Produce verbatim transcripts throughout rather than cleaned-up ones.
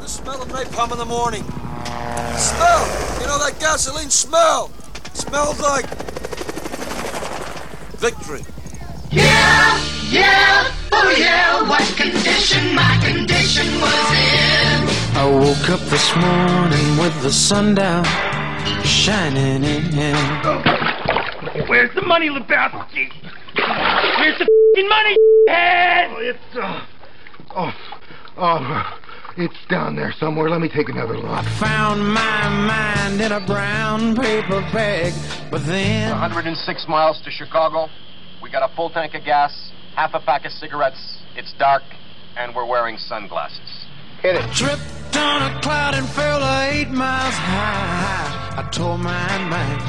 the smell of napalm in the morning. Smell! You know that gasoline smell? Smells like victory. Yeah! Yeah! Oh yeah! What condition my condition was in. I woke up this morning with the sun down, shining in. Where's the money, Lebowski? Where's the f***ing money, head? Oh, it's, uh... Oh, oh, it's down there somewhere. Let me take another look. I found my mind in a brown paper bag, but then... one hundred six miles to Chicago. We got a full tank of gas, half a pack of cigarettes. It's dark, and we're wearing sunglasses. Hit it. I tripped on a cloud and fell eight miles high. I tore my mind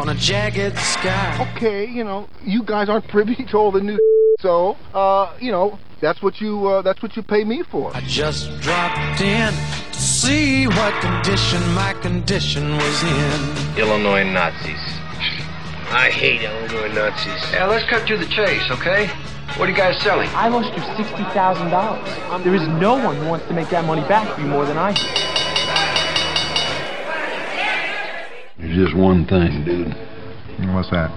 on a jagged sky. Okay, you know, you guys aren't privy to all the new so, uh, you know, that's what you, uh, that's what you pay me for. I just dropped in to see what condition my condition was in. Illinois Nazis. I hate Illinois Nazis. Yeah, let's cut to the chase, okay? What are you guys selling? I lost you sixty thousand dollars. There is no one who wants to make that money back for you more than I do. There's just one thing, dude. What's that?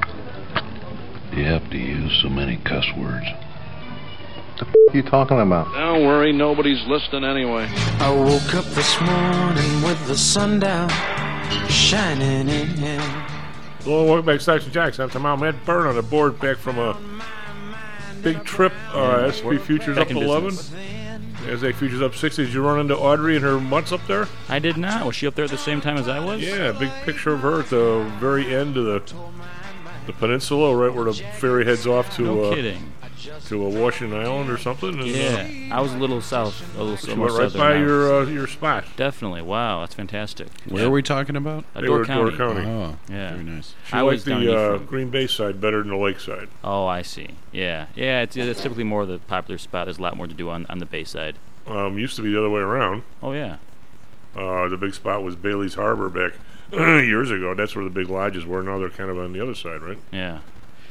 You have to use so many cuss words. What the f*** are you talking about? Don't worry, nobody's listening anyway. I woke up this morning with the sun down, shining in. Hello, welcome back to Stacks and Jacks. I'm Tom Matt Byrne on a board back from a big trip. Uh, S and P futures up eleven. Nasdaq futures up sixty. Did you run into Audrey and her mutts up there? I did not. Was she up there at the same time as I was? Yeah, big picture of her at the very end of the the peninsula, right where the ferry heads off to no uh, kidding. to uh, Washington Island or something. And, yeah, uh, I was a little south, a little south. Went right by now. your uh, your spot. Definitely. Wow, that's fantastic. Where yeah. are we talking about? Door County. County. Oh, yeah, very nice. She I like the uh, Green Bay side better than the Lake side. Oh, I see. Yeah, yeah. It's, it's typically more the popular spot. There's a lot more to do on, on the Bay side. Um, used to be the other way around. Oh yeah. Uh, the big spot was Bailey's Harbor back years ago. That's where the big lodges were. Now they're kind of on the other side, right? Yeah.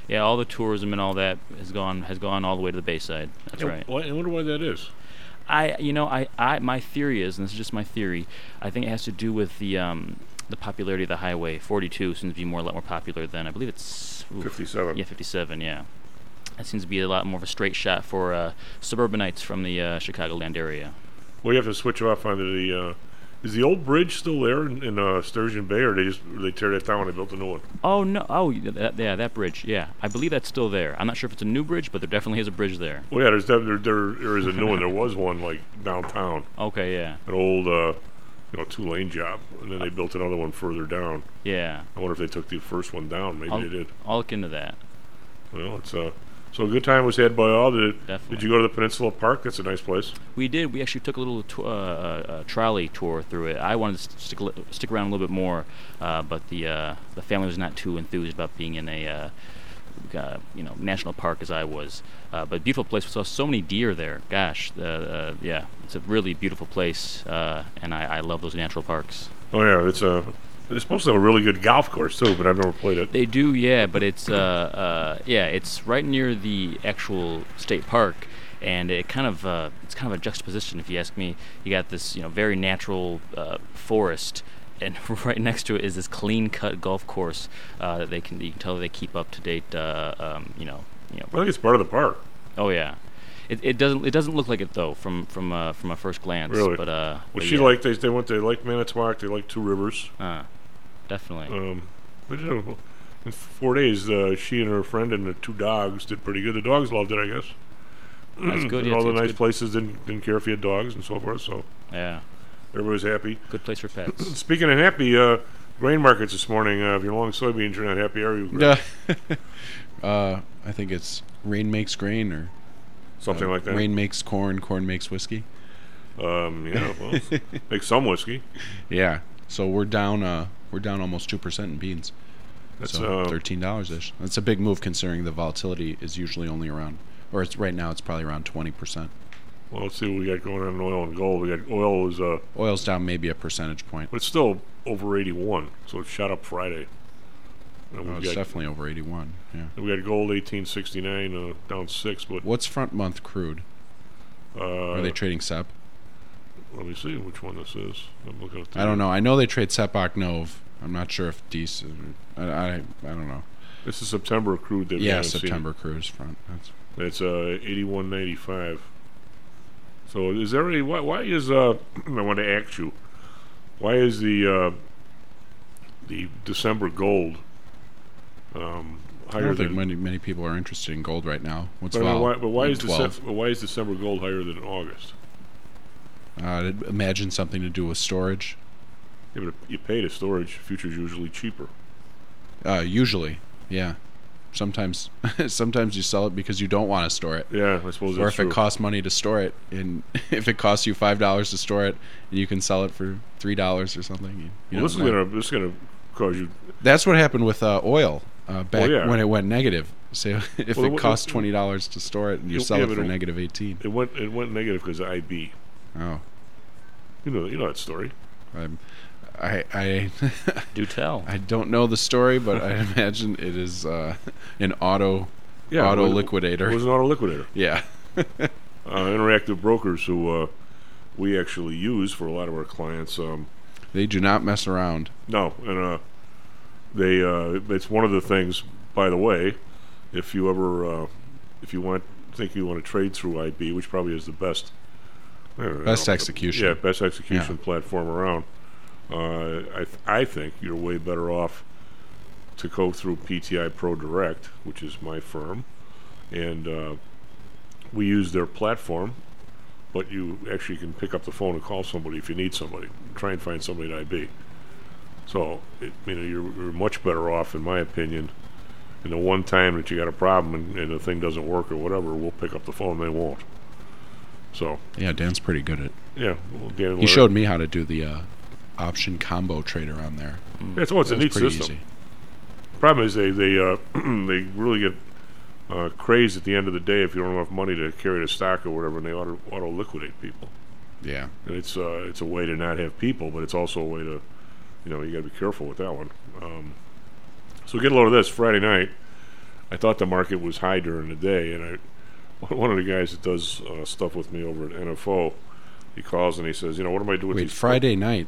Yeah, all the tourism and all that has gone has gone all the way to the Bayside. That's yeah, right. Wh- I wonder why that is. I, you know, I, I, my theory is, and this is just my theory, I think it has to do with the um, the popularity of the highway. forty-two seems to be more a lot more popular than I believe it's oof, fifty-seven. Yeah, fifty-seven. Yeah, that seems to be a lot more of a straight shot for uh, suburbanites from the uh, Chicagoland area. Well, you have to switch off onto the. Uh Is the old bridge still there in, in uh, Sturgeon Bay, or they just they tear that down and they built a new one? Oh no! Oh that, yeah, that bridge. Yeah, I believe that's still there. I'm not sure if it's a new bridge, but there definitely is a bridge there. Well, yeah, there's there there, there is a new one. There was one like downtown. Okay, yeah. An old, uh, you know, two lane job, and then they uh, built another one further down. Yeah. I wonder if they took the first one down. Maybe I'll, they did. I'll look into that. Well, it's uh. So a good time was had by all. Did, did you go to the Peninsula Park? That's a nice place. We did. We actually took a little t- uh, uh, trolley tour through it. I wanted to st- stick, li- stick around a little bit more, uh, but the uh, the family was not too enthused about being in a uh, uh, you know national park as I was. Uh, but beautiful place. We saw so many deer there. Gosh, uh, uh, yeah, it's a really beautiful place, uh, and I, I love those natural parks. Oh yeah, it's a. Uh They're supposed to have a really good golf course too, but I've never played it. They do, yeah, but it's uh, uh, yeah, it's right near the actual state park, and it kind of uh, it's kind of a juxtaposition, if you ask me. You got this, you know, very natural uh, forest, and right next to it is this clean-cut golf course uh, that they can you can tell they keep up to date. Uh, um, you know, you know. I think it's part of the park. Oh yeah. It, it doesn't. It doesn't look like it though, from from uh, from a first glance. Really? But uh, well, but she yeah. liked. They, they went. They liked Manitowoc. They liked Two Rivers. Uh, definitely. Um, but you know, in four days, uh, she and her friend and the two dogs did pretty good. The dogs loved it, I guess. That's good. Yeah, all the nice good. places didn't didn't care if you had dogs and so forth. So yeah, everybody was happy. Good place for pets. Speaking of happy, uh, grain markets this morning. Uh, if you're long soybeans, you're not happy, are you? No. uh, I think it's rain makes grain or. Something uh, like that. Rain makes corn, corn makes whiskey. Um, yeah, well, makes some whiskey. Yeah, so we're down. Uh, we're down almost two percent in beans. That's so uh, thirteen dollars ish. That's a big move considering the volatility is usually only around, or it's right now it's probably around twenty percent. Well, let's see what we got going on in oil and gold. We got oil is uh oil's down maybe a percentage point, but it's still over eighty one. So it shot up Friday. Oh, it's definitely over eighty-one. Yeah. We got gold eighteen sixty-nine, uh, down six. But what's front month crude? Uh, Are they trading S E P? Let me see which one this is. I'm looking at the I don't know. I know they trade Sepaknov. I'm not sure if Deese. I, I I don't know. This is September crude. That yeah, September seen. Crude's front. That's that's uh, eighty-one ninety-five. So is there any why? Why is uh? I want to ask you. Why is the uh, the December gold um, higher? I don't think than many many people are interested in gold right now. What's but, well, why, but why is December, why is December gold higher than in August? Uh, I'd imagine something to do with storage. Yeah, but you pay to storage. Futures usually cheaper. Uh, usually, yeah. Sometimes, sometimes you sell it because you don't want to store it. Yeah, I suppose. Or that's if true. It costs money to store it, and if it costs you five dollars to store it, and you can sell it for three dollars or something. You, you well, this is gonna this is gonna cause you. That's what happened with uh, oil uh, back well, yeah. when it went negative. So if well, it, it costs twenty dollars to store it and you it, sell yeah, it for it, negative eighteen, it went it went negative because of I B. Oh, you know you know that story. I'm, I I do tell. I don't know the story, but I imagine it is uh, an auto yeah, auto liquidator. It was an auto liquidator. Yeah. uh, Interactive Brokers, who uh, we actually use for a lot of our clients. Um, they do not mess around. No, and uh, they uh, it's one of the things. By the way, if you ever uh, if you want think you want to trade through I B, which probably is the best best know, execution, yeah, best execution yeah. platform around. Uh, I th- I think you're way better off to go through P T I Pro Direct, which is my firm, and uh, we use their platform. But you actually can pick up the phone and call somebody if you need somebody. Try and find somebody at I B. So it, you know you're, you're much better off, in my opinion. And the one time that you got a problem and, and the thing doesn't work or whatever, we'll pick up the phone. They won't. So yeah, Dan's pretty good at yeah. Well, Dan he showed me how to do the. Uh, option combo trader on there. Yeah, it's, well, it's a neat system. Easy. Problem is they they uh, they really get uh, crazed at the end of the day if you don't have enough money to carry the stock or whatever, and they auto auto liquidate people. Yeah, and it's uh, it's a way to not have people, but it's also a way to, you know, you got to be careful with that one. Um, so get a load of this Friday night. I thought the market was high during the day, and I one of the guys that does uh, stuff with me over at N F O, he calls and he says, you know, what am I doing? Wait, these Friday people? Night.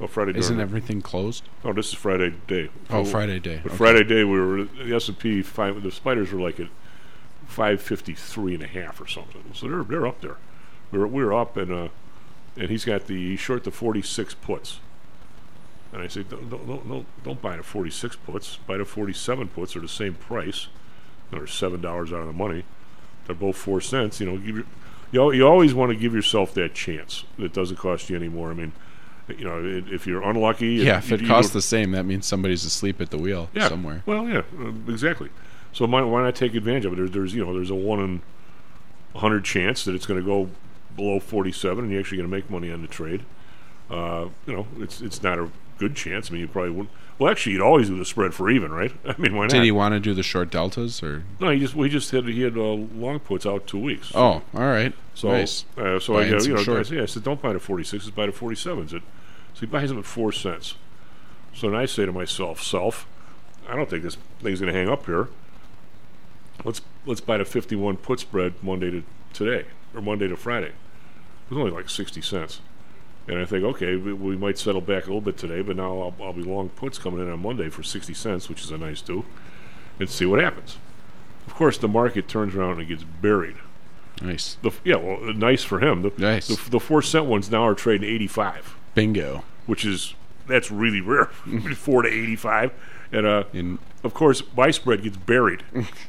Oh, Friday Isn't everything closed? Oh, this is Friday day. Oh, Friday day. But okay. Friday day, we were the S and P five. The spiders were like at five fifty three and a half or something. So they're they're up there. We we're we we're up and uh, and he's got the short the forty six puts. And I say don't don't don't don't buy the forty six puts. Buy the forty seven puts. They're the same price. They're seven dollars out of the money. They're both four cents. You know, give your, you you always want to give yourself that chance. It doesn't cost you any more. I mean. You know, if you're unlucky... Yeah, if it costs the same, that means somebody's asleep at the wheel yeah. somewhere. Well, yeah, exactly. So why, why not take advantage of it? There's, there's, you know, there's a one in one hundred chance that it's going to go below forty-seven, and you're actually going to make money on the trade. Uh, you know, it's it's not a good chance. I mean, you probably wouldn't... Well, actually, you'd always do the spread for even, right? I mean, why not? Did he want to do the short deltas? Or no, he just we just had he had uh, long puts out two weeks. So. Oh, all right. So, nice. uh, so Buying I you know, I said, yeah, I said, don't buy the forty sixes, buy the forty sevens. So he buys them at four cents. So then I say to myself, self, I don't think this thing's going to hang up here. Let's let's buy the fifty one put spread Monday to today or Monday to Friday. It was only like sixty cents. And I think, okay, we, we might settle back a little bit today, but now I'll, I'll be long puts coming in on Monday for sixty cents, which is a nice do, and see what happens. Of course, the market turns around and gets buried. Nice. The, yeah, well, nice for him. The, nice. The, the four-cent ones now are trading eighty-five. Bingo. Which is, that's really rare, four to eighty-five. And, uh, in- of course, my spread gets buried.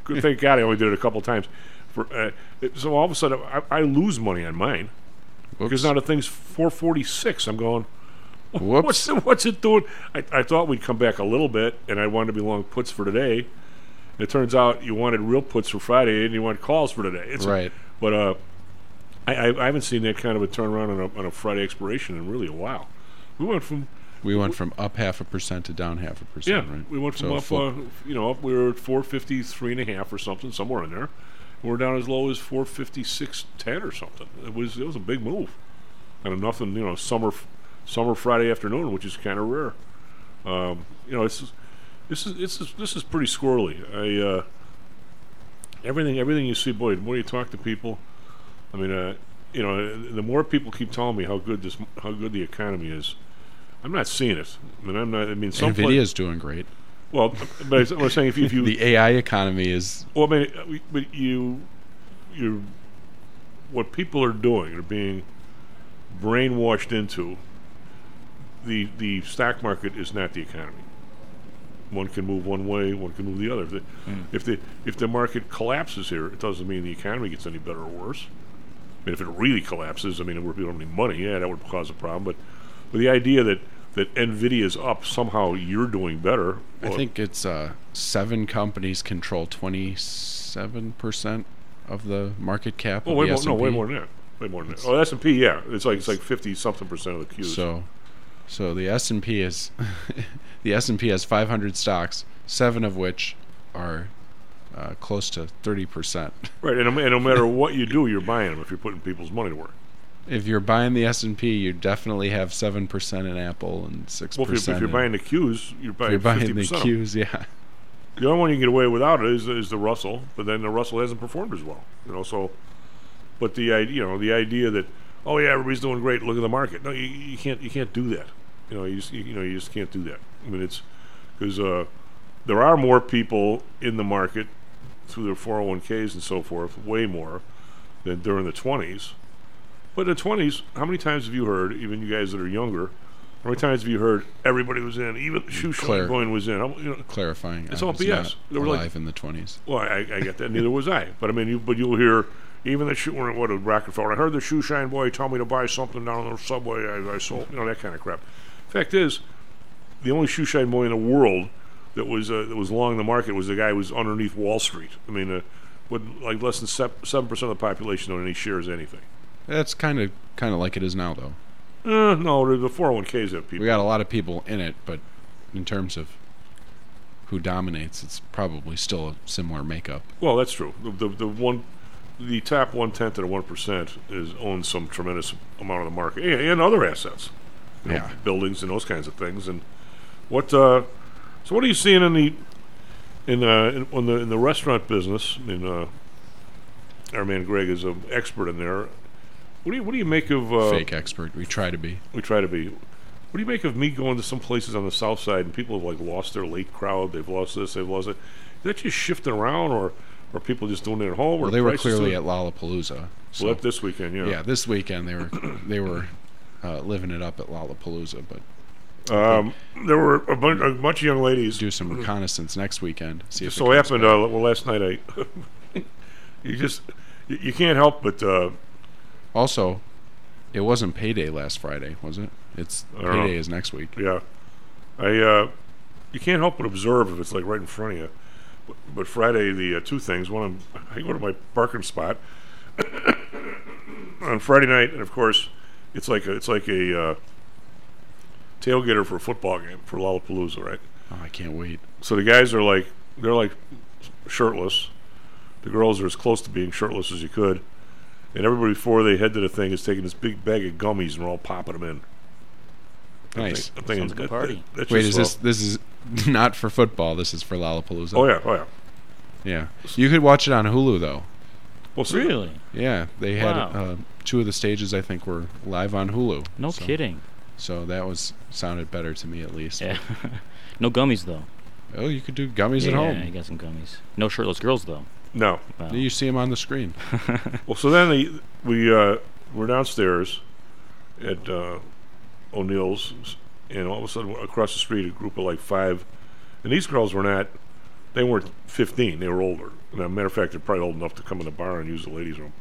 Thank God I only did it a couple times. For, uh, it, so all of a sudden, I, I lose money on mine. Whoops. Because now the thing's four forty-six. I'm going, what's what's it, what's it doing? I, I thought we'd come back a little bit, and I wanted to be long puts for today. And it turns out you wanted real puts for Friday, and you wanted calls for today. It's right. A, but uh, I, I haven't seen that kind of a turnaround on a, on a Friday expiration in really a while. We went from we went we, from up half a percent to down half a percent. Yeah, right? We went from so up, full, uh, you know, up we were at four fifty-three and a half or something, somewhere in there. We're down as low as four fifty six ten or something. It was it was a big move, and nothing you know summer summer Friday afternoon, which is kind of rare. Um, you know, it's this is this is this is pretty squirrely. I uh, everything everything you see, boy. The more you talk to people, I mean, uh, you know, the more people keep telling me how good this, how good the economy is, I'm not seeing it. I mean, I'm not. I mean, some NVIDIA is doing great. Well, but I was saying if you, if you the A I economy is. Well, I mean, but you, you, what people are doing are being brainwashed into. The the stock market is not the economy. One can move one way, one can move the other. If the, mm. if the if the market collapses here, it doesn't mean the economy gets any better or worse. I mean, if it really collapses, I mean, where people don't need money, yeah, that would cause a problem. But, but the idea that, that NVIDIA's up, somehow you're doing better. Well, I think it's uh, seven companies control twenty-seven percent of the market cap oh, of way the more, S and P. No, way more than that. Way more than that. Oh, the S and P, yeah. It's like it's like fifty-something percent of the Qs. So... So the S and P is the S and P has five hundred stocks, seven of which are uh, close to thirty percent. Right, and, and no matter what you do, you're buying them if you're putting people's money to work. If you're buying the S and P, you definitely have seven percent in Apple and six percent. Well, if you're, if you're buying the Qs, you're buying fifty percent. You're buying the Qs, yeah. The only one you can get away without it is, is the Russell, but then the Russell hasn't performed as well, you know. So, but the you know the idea that oh yeah, everybody's doing great, look at the market. No, you, you can't you can't do that. You know, you just, you know, you just can't do that. I mean, it's because uh, there are more people in the market through their four oh one k's and so forth, way more than during the twenties. But in the twenties, how many times have you heard, even you guys that are younger, how many times have you heard everybody was in, even Shoeshine Coin was in? You know, clarifying, it's all B S. They were alive like, in the twenties. Well, I, I get that. Neither was I. But I mean, you, but you'll hear. Even the shoe, what a Rockefeller. I heard the shoeshine boy tell me to buy something down on the subway. I, I sold, you know, that kind of crap. Fact is, the only shoeshine boy in the world that was uh, that was long the market was the guy who was underneath Wall Street. I mean, uh, would like less than seven percent of the population owned any shares of anything. That's kind of kind of like it is now, though. Uh, no, the four oh one k's have people. We got a lot of people in it, but in terms of who dominates, it's probably still a similar makeup. Well, that's true. The the, the one. The top one-tenth of the one percent is owns some tremendous amount of the market and, and other assets, you know, yeah. buildings and those kinds of things. And what? Uh, so what are you seeing in the in, uh, in on the in the restaurant business? I mean, uh, our man Greg is an expert in there. What do you what do you make of uh, fake expert? We try to be. We try to be. What do you make of me going to some places on the south side and people have like lost their late crowd? They've lost this. They've lost it. Is that just shifting around or? Or people just doing it at home? Or well, they were clearly at Lollapalooza. So. Well, this weekend, yeah. Yeah, this weekend they were they were uh, living it up at Lollapalooza. But um, there were a, bun- a bunch of young ladies. Do some reconnaissance next weekend. See if so happened. Uh, well, last night I you just you, you can't help but. Uh, also, it wasn't payday last Friday, was it? It's payday know. Is next week. Yeah, I uh, you can't help but observe if it's like right in front of you. But Friday, the uh, two things. One, I'm, I go to my parking spot on Friday night, and of course, it's like a, it's like a uh, tailgater for a football game for Lollapalooza, right? Oh, I can't wait. So the guys are like they're like shirtless. The girls are as close to being shirtless as you could, and everybody before they head to the thing is taking this big bag of gummies and we're all popping them in. Nice. I'm thinking, sounds like a party. That, that, Wait, is slow. this this is not for football? This is for Lollapalooza. Oh yeah, oh yeah, yeah. You could watch it on Hulu though. Well, see. Really? Yeah, they had wow. uh, two of the stages. I think were live on Hulu. No so, kidding. So that was sounded better to me at least. Yeah. No gummies though. Oh, you could do gummies yeah, at home. Yeah, you got some gummies. No shirtless girls though. No. Wow. You see them on the screen. Well, so then the, we uh, were downstairs at. Uh, O'Neill's, and all of a sudden across the street a group of like five, and these girls were not, they weren't fifteen, they were older. And as a matter of fact, they're probably old enough to come in the bar and use the ladies' room.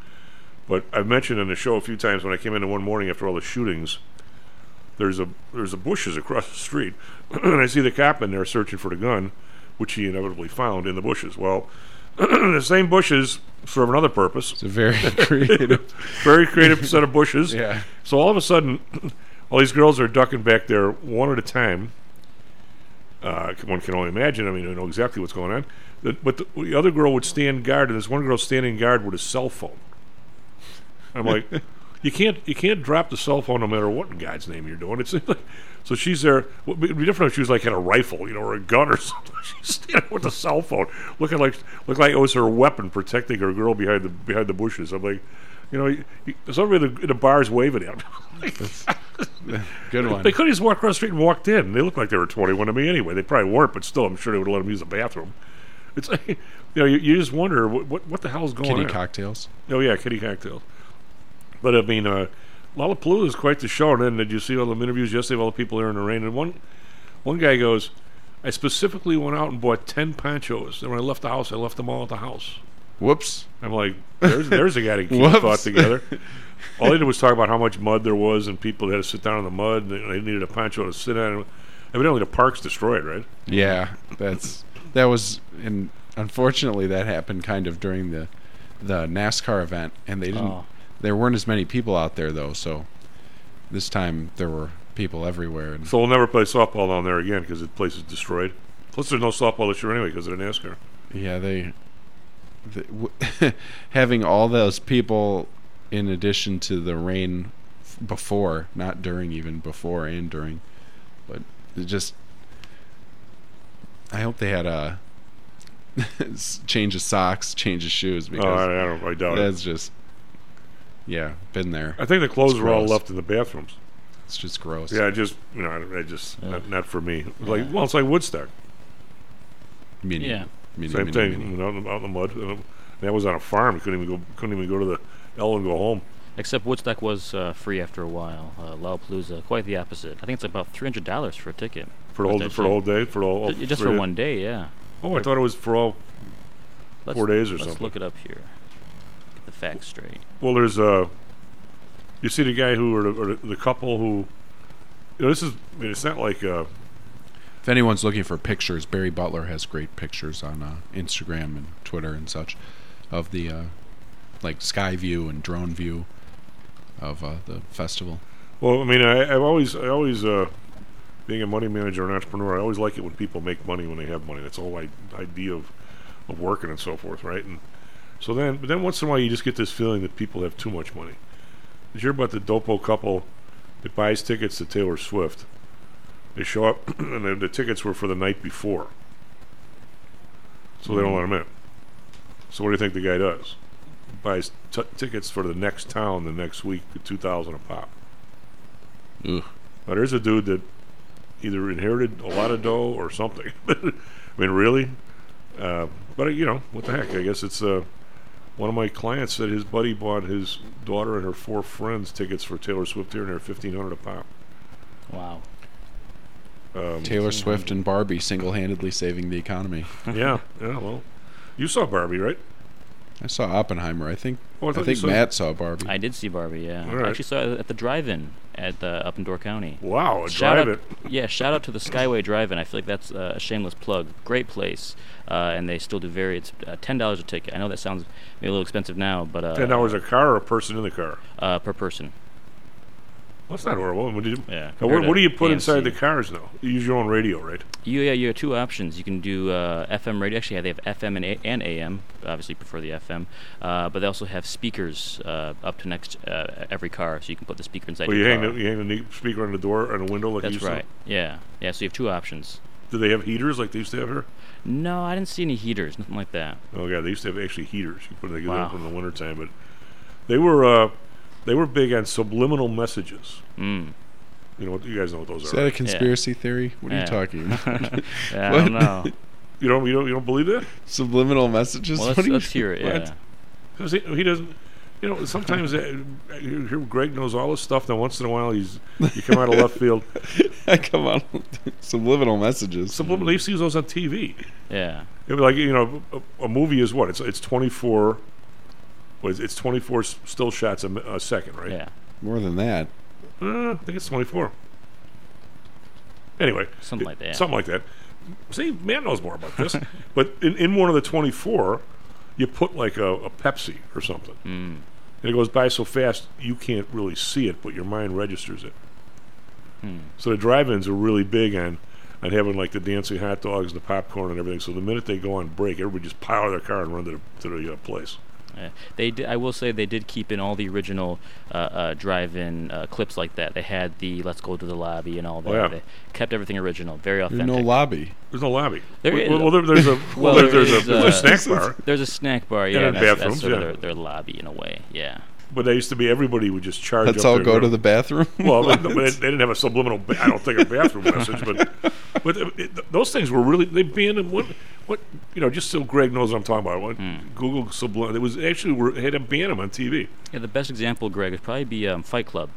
But I've mentioned in the show a few times when I came in one morning after all the shootings, there's a there's a bushes across the street, and I see the cop in there searching for the gun, which he inevitably found in the bushes. Well, the same bushes serve another purpose. It's a very creative, very creative set of bushes. Yeah. So all of a sudden. All these girls are ducking back there one at a time. Uh, one can only imagine. I mean, I know exactly what's going on. The, but the, the other girl would stand guard, and this one girl standing guard with a cell phone. I'm like, you can't you can't drop the cell phone no matter what in God's name you're doing. It's like, so she's there. It would be different if she was like had a rifle, you know, or a gun or something. She's standing with a cell phone, looking like looked like it was her weapon protecting her girl behind the behind the bushes. I'm like, You know, you, you, there's nobody in the, in the bars waving at him. Good one. They could have just walked across the street and walked in. They looked like they were twenty-one to me anyway. They probably weren't, but still, I'm sure they would have let them use the bathroom. It's like, you know, you, you just wonder what, what what the hell's going on. Kitty cocktails. Oh yeah, kitty cocktails. But I mean, uh, Lollapalooza is quite the show. And then did you see all the interviews yesterday of all the people there in the rain? And one one guy goes, I specifically went out and bought ten ponchos. And when I left the house, I left them all at the house. Whoops. I'm like, there's there's a guy that keeps thought together. All they did was talk about how much mud there was and people had to sit down in the mud and they needed a poncho to sit on. Evidently, the park's destroyed, right? Yeah, that's that was, and unfortunately, that happened kind of during the the NASCAR event, and they didn't. Oh. There weren't as many people out there though, so this time there were people everywhere. And so we'll never play softball down there again because the place is destroyed. Plus, there's no softball this year anyway because of the NASCAR. Yeah, they. Having all those people in addition to the rain before, not during, even before and during, but it just, I hope they had a change of socks, change of shoes, because oh, I, I, don't, I doubt that's it. Just yeah, been there. I think the clothes were all left in the bathrooms. It's just gross. Yeah, just you know, I just yeah. not, not for me. Yeah. Like well, it's like Woodstock. Mini. Yeah. Mini, Same mini, thing, mini. Out, in the, out in the mud. And that was on a farm. Couldn't even go. Couldn't even go to the L and go home. Except Woodstock was uh, free after a while. Uh, Lollapalooza, quite the opposite. I think it's about three hundred dollars for a ticket for the whole for the whole day for all, all just for one day. Yeah. Oh, I thought it was for all let's, four days or let's something. Let's look it up here. Get the facts straight. Well, there's uh, you see the guy who or the, or the couple who, you know, this is. I mean, it's not like uh. If anyone's looking for pictures, Barry Butler has great pictures on uh, Instagram and Twitter and such of the uh, like sky view and drone view of uh, the festival. Well, I mean, I, I've always, I always, uh, being a money manager and entrepreneur, I always like it when people make money when they have money. That's the whole I- idea of, of working and so forth, right? And so then, but then once in a while, you just get this feeling that people have too much money. Did you hear about the dopo couple that buys tickets to Taylor Swift? They show up, and the, the tickets were for the night before. So mm-hmm. they don't let him in. So what do you think the guy does? He buys t- tickets for the next town the next week, two thousand dollars a pop. Ugh. Now, there's a dude that either inherited a lot of dough or something. I mean, really? Uh, but, you know, what the heck? I guess it's uh, one of my clients said his buddy bought his daughter and her four friends tickets for Taylor Swift here, and they're fifteen hundred dollars a pop. Wow. Um, Taylor Swift and Barbie single-handedly saving the economy. yeah, yeah. Well, you saw Barbie, right? I saw Oppenheimer. I think. Oh, I, I think Matt saw Barbie. I did see Barbie. Yeah, right. I actually saw it at the drive-in at uh, up in Door County. Wow, a drive-in. Yeah, shout out to the Skyway Drive-in. I feel like that's uh, a shameless plug. Great place, uh, and they still do very. It's uh, ten dollars a ticket. I know that sounds maybe a little expensive now, but uh, ten dollars a car or a person in the car? Uh, per person. Well, that's not horrible. What do you, yeah, what, what do you put A M C. Inside the cars, though? You use your own radio, right? You, yeah, you have two options. You can do uh, F M radio. Actually, yeah, they have F M and, A- and A M. Obviously, prefer the F M. Uh, but they also have speakers uh, up to next uh, every car, so you can put the speaker inside well, your you car. The, you hang the speaker on the door and the window like that's you used right. to? That's right. Yeah. Yeah, so you have two options. Do they have heaters like they used to have here? No, I didn't see any heaters, nothing like that. Oh, yeah, they used to have actually heaters. You put them wow. in the wintertime. But they were... Uh, They were big on subliminal messages. Mm. You know, you guys know what those Is are. Is that right? a conspiracy yeah. theory? What are yeah. you talking about? yeah, I don't know. You don't, you don't, you don't believe that? Subliminal messages? Well, let's, what let's hear it, yeah. Because he, he doesn't, you know, sometimes I, I hear Greg knows all this stuff, then once in a while he's, you come out of left field. I come out of subliminal messages. Subliminal, he sees those on T V. Yeah. It was like, you know, a, a movie is what? It's It's twenty-four... Was it's twenty-four still shots a, a second, right? Yeah, more than that. Uh, I think it's twenty-four. Anyway, something it, like that. Something like that. See, man knows more about this. But in, in one of the twenty-four, you put like a, a Pepsi or something, mm. and it goes by so fast you can't really see it, but your mind registers it. Mm. So the drive-ins are really big on on having like the dancing hot dogs, and the popcorn, and everything. So the minute they go on break, everybody just pile out of their car and run to the, to the uh, place. Uh, they, did, I will say, they did keep in all the original uh, uh, drive-in uh, clips like that. They had the "Let's go to the lobby" and all that. Oh, yeah. They kept everything original, very authentic. There's no lobby. There's no lobby. There well, is, well, there, there's a well, there there's, is, a, there's uh, a snack bar. There's a snack bar. Yeah, yeah, that's, bathrooms, that's sort yeah. of their, their lobby in a way. Yeah. But they used to be everybody would just charge. Let's up all go room. To the bathroom. Well, they, they didn't have a subliminal. Ba- I don't think a bathroom message, but but it, it, those things were really they've been in what what you know. Just so Greg knows what I'm talking about. What mm. Google sublim. It was actually were, had a ban on T V. Yeah, the best example, Greg, would probably be um, Fight Club.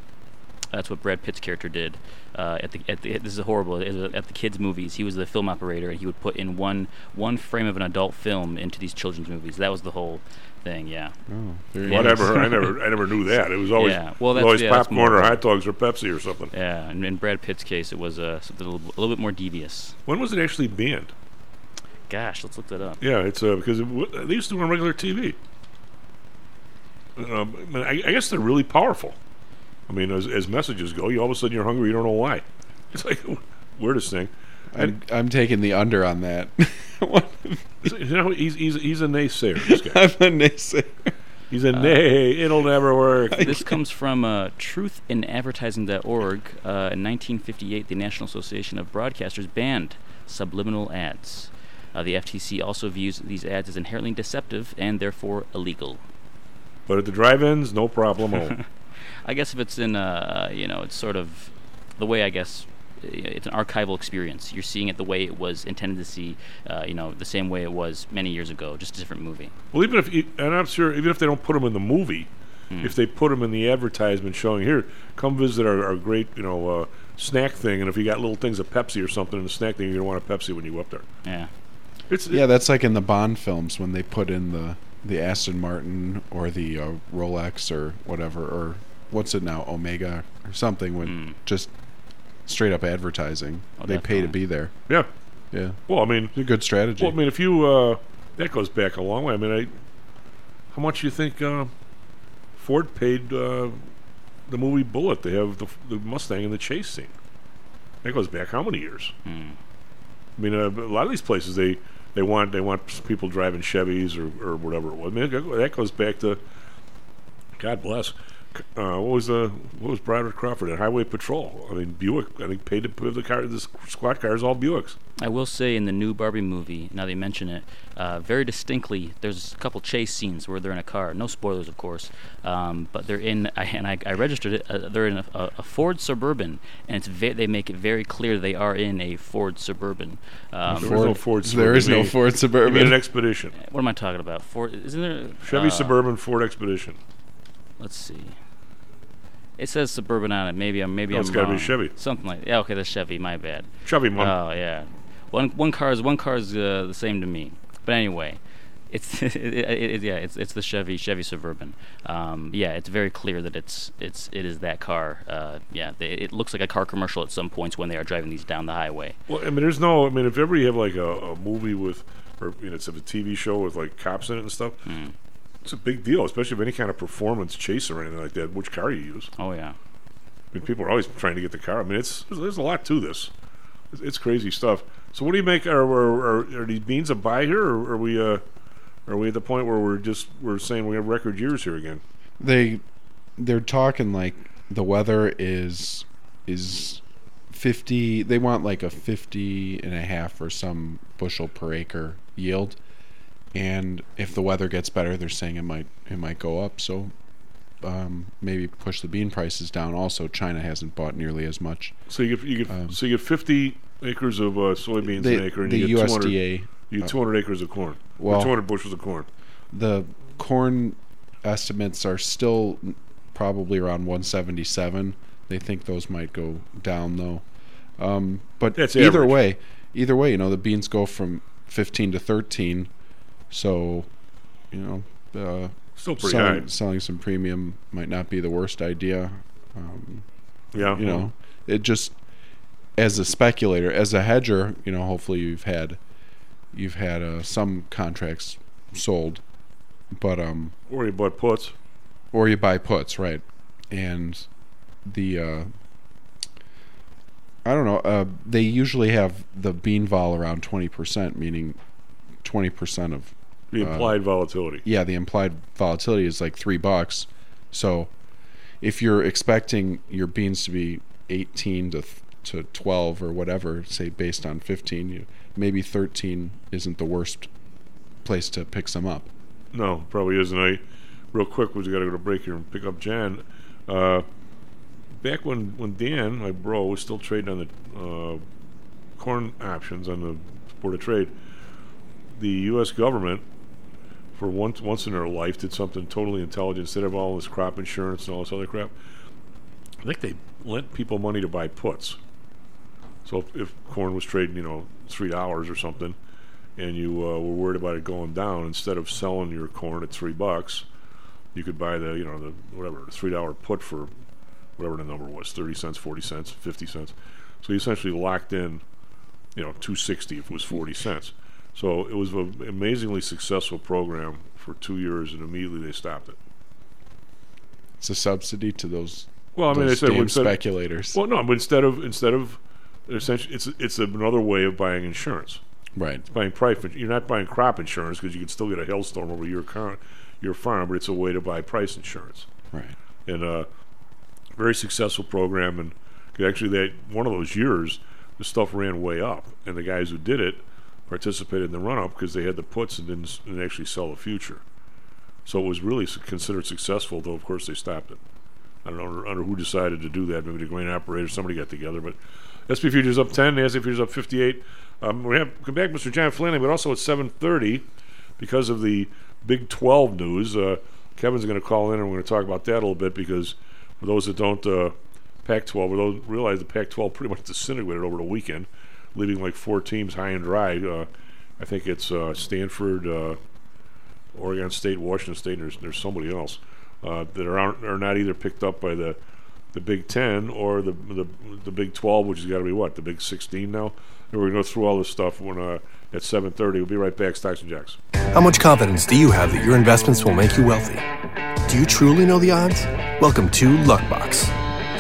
That's what Brad Pitt's character did. Uh, at the at the, this is horrible. At the kids' movies, he was the film operator, and he would put in one one frame of an adult film into these children's movies. That was the whole thing. Yeah. Oh, yeah. Whatever. I never I never knew that. It was always yeah. well, that's, always yeah, popcorn or hot dogs or Pepsi or something. Yeah. And in Brad Pitt's case, it was uh, something a little, a little bit more devious. When was it actually banned? Gosh, let's look that up. Yeah, it's uh, because it w- they used to do it on regular T V. Um, I, I guess they're really powerful. I mean, as, as messages go, you all of a sudden you're hungry. You don't know why. It's like weirdest thing. I'm, I'm taking the under on that. You know, he's he's he's a naysayer. This guy. I'm a naysayer. He's a uh, nay. It'll never work. This comes from uh, truth in advertising dot org. Uh, in nineteen fifty-eight, the National Association of Broadcasters banned subliminal ads. Uh, the F T C also views these ads as inherently deceptive and therefore illegal. But at the drive-ins, no problem. I guess if it's in, uh, you know, it's sort of the way, I guess, it's an archival experience. You're seeing it the way it was intended to see, uh, you know, the same way it was many years ago, just a different movie. Well, even if, and I'm sure, even if they don't put them in the movie, mm. if they put them in the advertisement showing, here, come visit our, our great, you know, uh, snack thing, and if you got little things of Pepsi or something in the snack thing, you're going to want a Pepsi when you go up there. Yeah. It's, yeah, that's like in the Bond films when they put in the, the Aston Martin or the uh, Rolex or whatever, or... What's it now? Omega or something with mm. just straight up advertising. Oh, they pay to be there. Yeah, yeah. Well, I mean, it's a good strategy. Well, I mean, if you uh, that goes back a long way. I mean, I how much do you think uh, Ford paid uh, the movie Bullet? They have the, the Mustang in the chase scene. That goes back how many years? Mm. I mean, uh, a lot of these places they, they want they want people driving Chevys or, or whatever it was. I mean, that goes back to God bless. Uh, what was the what was Broderick Crawford at Highway Patrol? I mean, Buick. I think paid to put the car. This squad car is all Buicks. I will say in the new Barbie movie, now they mention it, uh, very distinctly. There's a couple chase scenes where they're in a car. No spoilers, of course, um, but they're in. I, and I, I registered it. Uh, they're in a, a Ford Suburban, and it's ve- they make it very clear they are in a Ford Suburban. Um, there Ford, is no Ford Suburban. There is no Ford Suburban. An Expedition. What am I talking about? Ford? Isn't there Chevy uh, Suburban, Ford Expedition? Let's see. It says Suburban on it. Maybe I'm maybe no, I'm it's wrong. It's got to be Chevy. Something like yeah. Okay, that's Chevy. My bad. Chevy, mom. Oh yeah. One one car is one car is uh, the same to me. But anyway, it's it, it, it, yeah. It's it's the Chevy Chevy Suburban. Um, yeah. It's very clear that it's it's it is that car. Uh, yeah. They, it looks like a car commercial at some points when they are driving these down the highway. Well, I mean, there's no. I mean, if ever you have like a, a movie with, or you know, it's a T V show with like cops in it and stuff. Mm. It's a big deal, especially if any kind of performance chase or anything like that, which car you use. Oh, yeah. I mean, people are always trying to get the car. I mean, it's there's, there's a lot to this. It's, it's crazy stuff. So what do you make? Are are, are, are these beans a buy here, or are we, uh, are we at the point where we're just we're saying we have record years here again? They, they're talking like the weather is is fifty. They want like a fifty and a half or some bushel per acre yield. And if the weather gets better, they're saying it might it might go up. So um, maybe push the bean prices down. Also, China hasn't bought nearly as much. So you get you get um, so you get fifty acres of uh, soybeans the, an acre, and the you get U S D A. You get two hundred uh, acres of corn. Well, or two hundred bushels of corn. The corn estimates are still probably around one seventy-seven. They think those might go down though. Um, but That's either average. way, either way, you know the beans go from fifteen to thirteen. So, you know, uh, still pretty selling, high. Selling some premium might not be the worst idea. Um, yeah, you well. know, it just as a speculator, as a hedger, you know, hopefully you've had you've had uh, some contracts sold, but um, or you buy puts, or you buy puts, right? And the uh, I don't know. Uh, they usually have the bean vol around twenty percent, meaning twenty percent of. The implied uh, volatility. Yeah, the implied volatility is like three bucks. So, if you're expecting your beans to be eighteen to th- to twelve or whatever, say based on fifteen, you, maybe thirteen isn't the worst place to pick some up. No, probably isn't. I real quick, we've got to go to break here and pick up Jan. Uh, back when, when Dan, my bro, was still trading on the uh, corn options on the Board of Trade, the U S government, for once once in their life, did something totally intelligent. Instead of all this crop insurance and all this other crap, I think they lent people money to buy puts. So if, if corn was trading, you know, three dollars or something, and you uh, were worried about it going down, instead of selling your corn at three bucks, you could buy the, you know, the whatever, three dollar put for whatever the number was, thirty cents, forty cents, fifty cents. So you essentially locked in, you know, two sixty if it was forty cents. So it was an amazingly successful program for two years, and immediately they stopped it. It's a subsidy to those. Well, I mean, they said instead speculators. Of, well, no, but instead of instead of essentially, it's it's another way of buying insurance. Right. It's buying price. You're not buying crop insurance because you can still get a hailstorm over your car, your farm, but it's a way to buy price insurance. Right. And a uh, very successful program, and actually, that one of those years, the stuff ran way up, and the guys who did it participated in the run-up because they had the puts and didn't, didn't actually sell the future. So it was really su- considered successful, though, of course, they stopped it. I don't know under, under who decided to do that. Maybe the grain operator, somebody got together. But S and P futures up ten, NASDAQ futures up fifty-eight. Um, we have come back, Mister John Flanagan, but also at seven thirty, because of the Big twelve news, uh, Kevin's going to call in, and we're going to talk about that a little bit, because for those that don't, uh, Pac twelve, don't realize the Pac twelve pretty much disintegrated over the weekend, leaving like four teams high and dry. Uh, I think it's uh, Stanford, uh, Oregon State, Washington State, and there's, there's somebody else uh, that are, are not either picked up by the, the Big Ten or the the, the Big twelve, which has got to be what, the Big sixteen now? And we're going to go through all this stuff when uh, at seven thirty. We'll be right back, Stocks and Jacks. How much confidence do you have that your investments will make you wealthy? Do you truly know the odds? Welcome to Luckbox,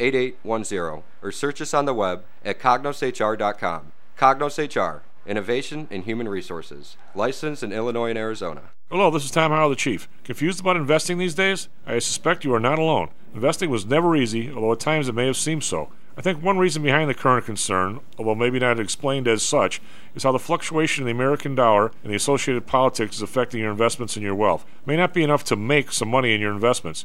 eight eight one zero or search us on the web at cognos h r dot com. Cognos H R, innovation in human resources. Licensed in Illinois and Arizona. Hello, this is Tom Howell, the Chief. Confused about investing these days? I suspect you are not alone. Investing was never easy, although at times it may have seemed so. I think one reason behind the current concern, although maybe not explained as such, is how the fluctuation in the American dollar and the associated politics is affecting your investments and your wealth. It may not be enough to make some money in your investments.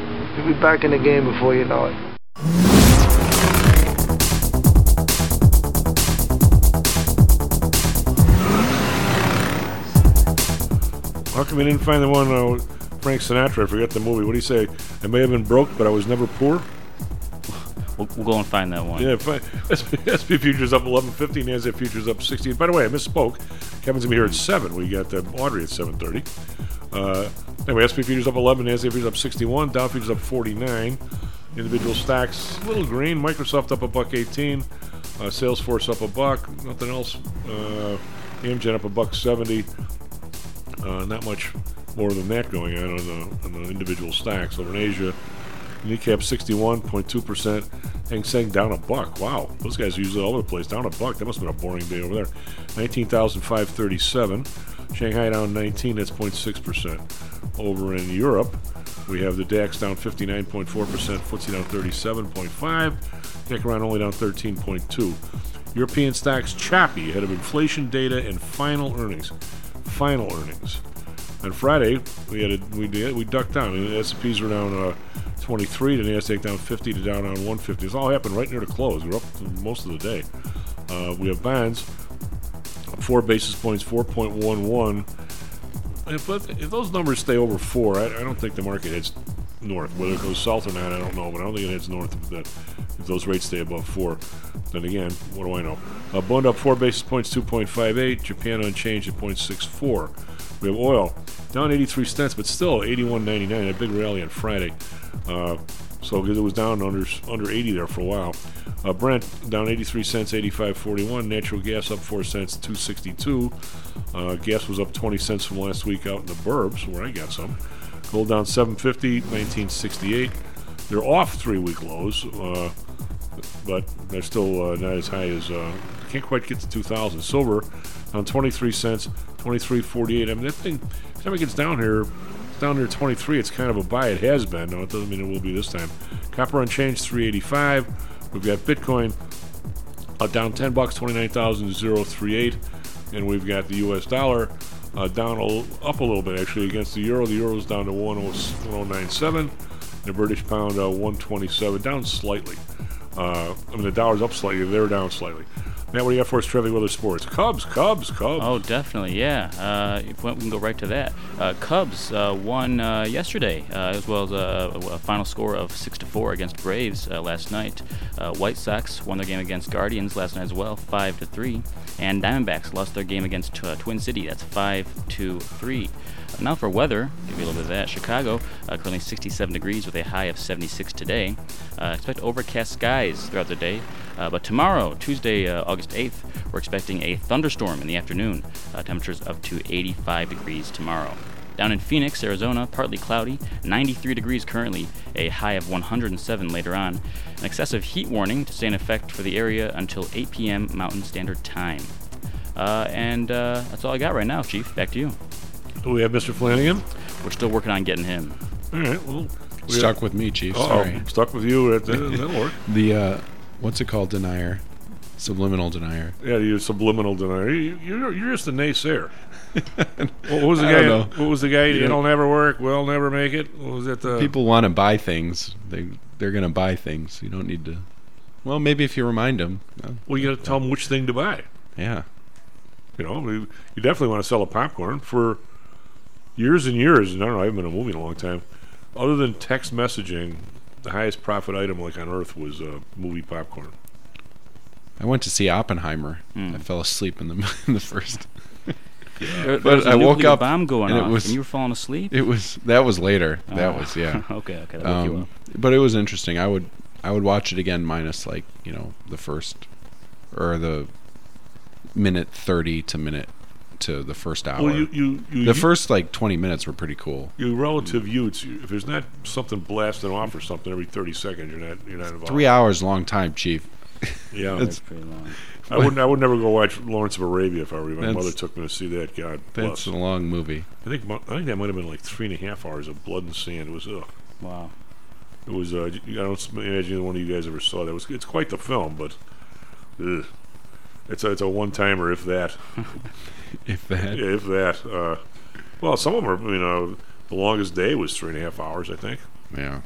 You'll be back in the game before you know it. How come you didn't find the one, uh, Frank Sinatra? I forget the movie. What do you say? I may have been broke, but I was never poor. We'll, we'll go and find that one. Yeah, fine. S and P futures up eleven fifty, NASDAQ futures up sixteen. By the way, I misspoke. Kevin's going to be here at seven. We got uh, Audrey at seven thirty. Uh, anyway, S and P futures up eleven, NASDAQ futures up sixty-one, Dow futures up forty-nine. Individual stocks, a little green. Microsoft up a buck eighteen. Uh, Salesforce up a buck. Nothing else. Uh, Amgen up a buck seventy. Uh, not much more than that going on on the, on the individual stocks. Over in Asia, Nikkei up sixty-one point two percent. Hang Seng down a buck. Wow, those guys are usually all over the place. Down a buck. That must have been a boring day over there. nineteen thousand five hundred thirty-seven. Shanghai down nineteen. That's zero point six percent. Over in Europe, we have the DAX down fifty-nine point four percent. F T S E down thirty-seven point five percent. Nikkei only down thirteen point two percent. European stocks choppy ahead of inflation data and final earnings. Final earnings. On Friday, we had a, we did, we ducked down. The S and Ps were down uh, twenty-three, the NASDAQ down fifty, the Dow down one fifty. This all happened right near the close. We're up most of the day. Uh, we have bonds up four basis points, four point one one. If, if those numbers stay over four, I, I don't think the market heads north. Whether it goes south or not, I don't know, but I don't think it heads north if, that, if those rates stay above four. Then again, what do I know? Uh, Bond up four basis points, two point five eight. Japan unchanged at zero point six four. We have oil down eighty-three cents, but still eighty-one ninety-nine. A big rally on Friday. Uh, so it was down under under eighty there for a while. Uh, Brent down eighty-three cents, eighty-five forty-one. Natural gas up four cents, two sixty-two. Uh, gas was up twenty cents from last week out in the burbs, where I got some. Gold down seven fifty, nineteen sixty-eight. They're off three-week lows, uh, but they're still uh, not as high as... Uh, can't quite get to two thousand. Silver down twenty-three cents, twenty-three forty-eight. I mean, that thing, every time it gets down here, it's down near twenty-three, it's kind of a buy. It has been. No, it doesn't mean it will be this time. Copper unchanged, three eighty-five. We've got Bitcoin uh, down ten bucks, twenty-nine thousand thirty-eight. And we've got the U S dollar uh, down a l- up a little bit, actually, against the euro. The euro's down to one oh nine seven. The British pound, uh, one twenty-seven, down slightly. Uh, I mean, the dollar's up slightly. They're down slightly. Matt, what do you got for us, Trevi, with sports? Cubs, Cubs, Cubs. Oh, definitely, yeah. Uh, if we, we can go right to that. Uh, Cubs uh, won uh, yesterday, uh, as well as a, a final score of six to four against Braves uh, last night. Uh, White Sox won their game against Guardians last night as well, five to three. And Diamondbacks lost their game against t- uh, Twin City. That's five to three. Now for weather, give you a little bit of that. Chicago, uh, currently sixty-seven degrees with a high of seventy-six today. Uh, expect overcast skies throughout the day. Uh, but tomorrow, Tuesday, uh, August eighth, we're expecting a thunderstorm in the afternoon. Uh, temperatures up to eighty-five degrees tomorrow. Down in Phoenix, Arizona, partly cloudy, ninety-three degrees currently, a high of one hundred seven later on. An excessive heat warning to stay in effect for the area until eight p.m. Mountain Standard Time. Uh, and uh, that's all I got right now, Chief. Back to you. Do we have Mister Flanagan? We're still working on getting him. All right, well... We stuck have... with me, Chief. Uh-oh. Sorry. Stuck with you. At the, that'll work. The, uh, what's it called? Denier. Subliminal denier. Yeah, you're a subliminal denier. You, you're, you're just a naysayer. What was the I guy? Don't know. What was the guy? You it'll never work. We'll never make it. What was that? The... People want to buy things. They, they're going to buy things. You don't need to... Well, maybe if you remind them. Well, well you got to tell them which thing to buy. Yeah. You know, we, you definitely want to sell a popcorn for... Years and years, and I don't know, I haven't been in a movie in a long time. Other than text messaging, the highest profit item like on earth was uh, movie popcorn. I went to see Oppenheimer. Mm. I fell asleep in the in the first. Yeah. there, but there was a I woke up bomb going and, it was, and you were falling asleep. It was that was later. Oh. That was yeah. okay, okay. That um, woke you up. But it was interesting. I would I would watch it again, minus like you know the first or the minute thirty to minute to the first hour. Well, you, you, you, the you, first like twenty minutes were pretty cool. You relative you, if there's not something blasting off or something every thirty seconds, you're not you're not involved. Three hours, long time, Chief. Yeah, that's pretty long. I wouldn't. I would never go watch Lawrence of Arabia if I were you. My mother took me to see that. God bless. That's a long movie. I think. I think that might have been like three and a half hours of blood and sand. It was ugh. Wow. It was. Uh, I don't imagine one of you guys ever saw that. It was. It's quite the film, but ugh. it's a, it's a one timer, if that. if that. If that. Uh, well, some of them are. You know, the longest day was three and a half hours. I think. Yeah.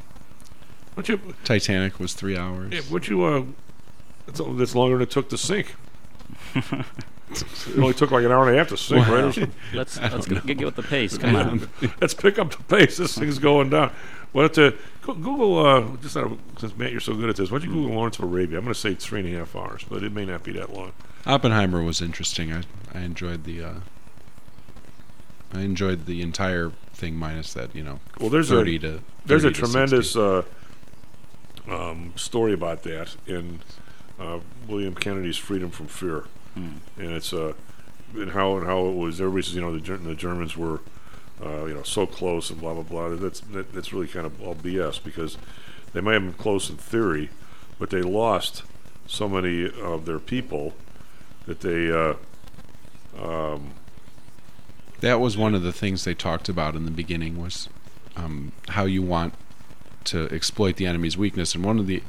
What you? Titanic was three hours. Yeah. What you? Uh, That's, that's longer than it took to sink. It only took like an hour and a half to sink, well, right? Let's let's get, get with the pace. Come on, let's pick up the pace. This thing's going down. What to Google? Uh, just out of, since Matt, you're so good at this, why don't you Google Lawrence of Arabia? I'm going to say three and a half hours, but it may not be that long. Oppenheimer was interesting. I I enjoyed the uh, I enjoyed the entire thing minus that you know. Well, there's thirty a to, there's a tremendous uh, um, story about that in. Uh, William Kennedy's Freedom from Fear, mm. and it's uh, and how and how it was. Everybody says, you know, the, the Germans were, uh, you know, so close and blah blah blah. That's that, that's really kind of all B S because they may have been close in theory, but they lost so many of their people that they. Uh, um, that was one of the things they talked about in the beginning was um, how you want to exploit the enemy's weakness, and one of the.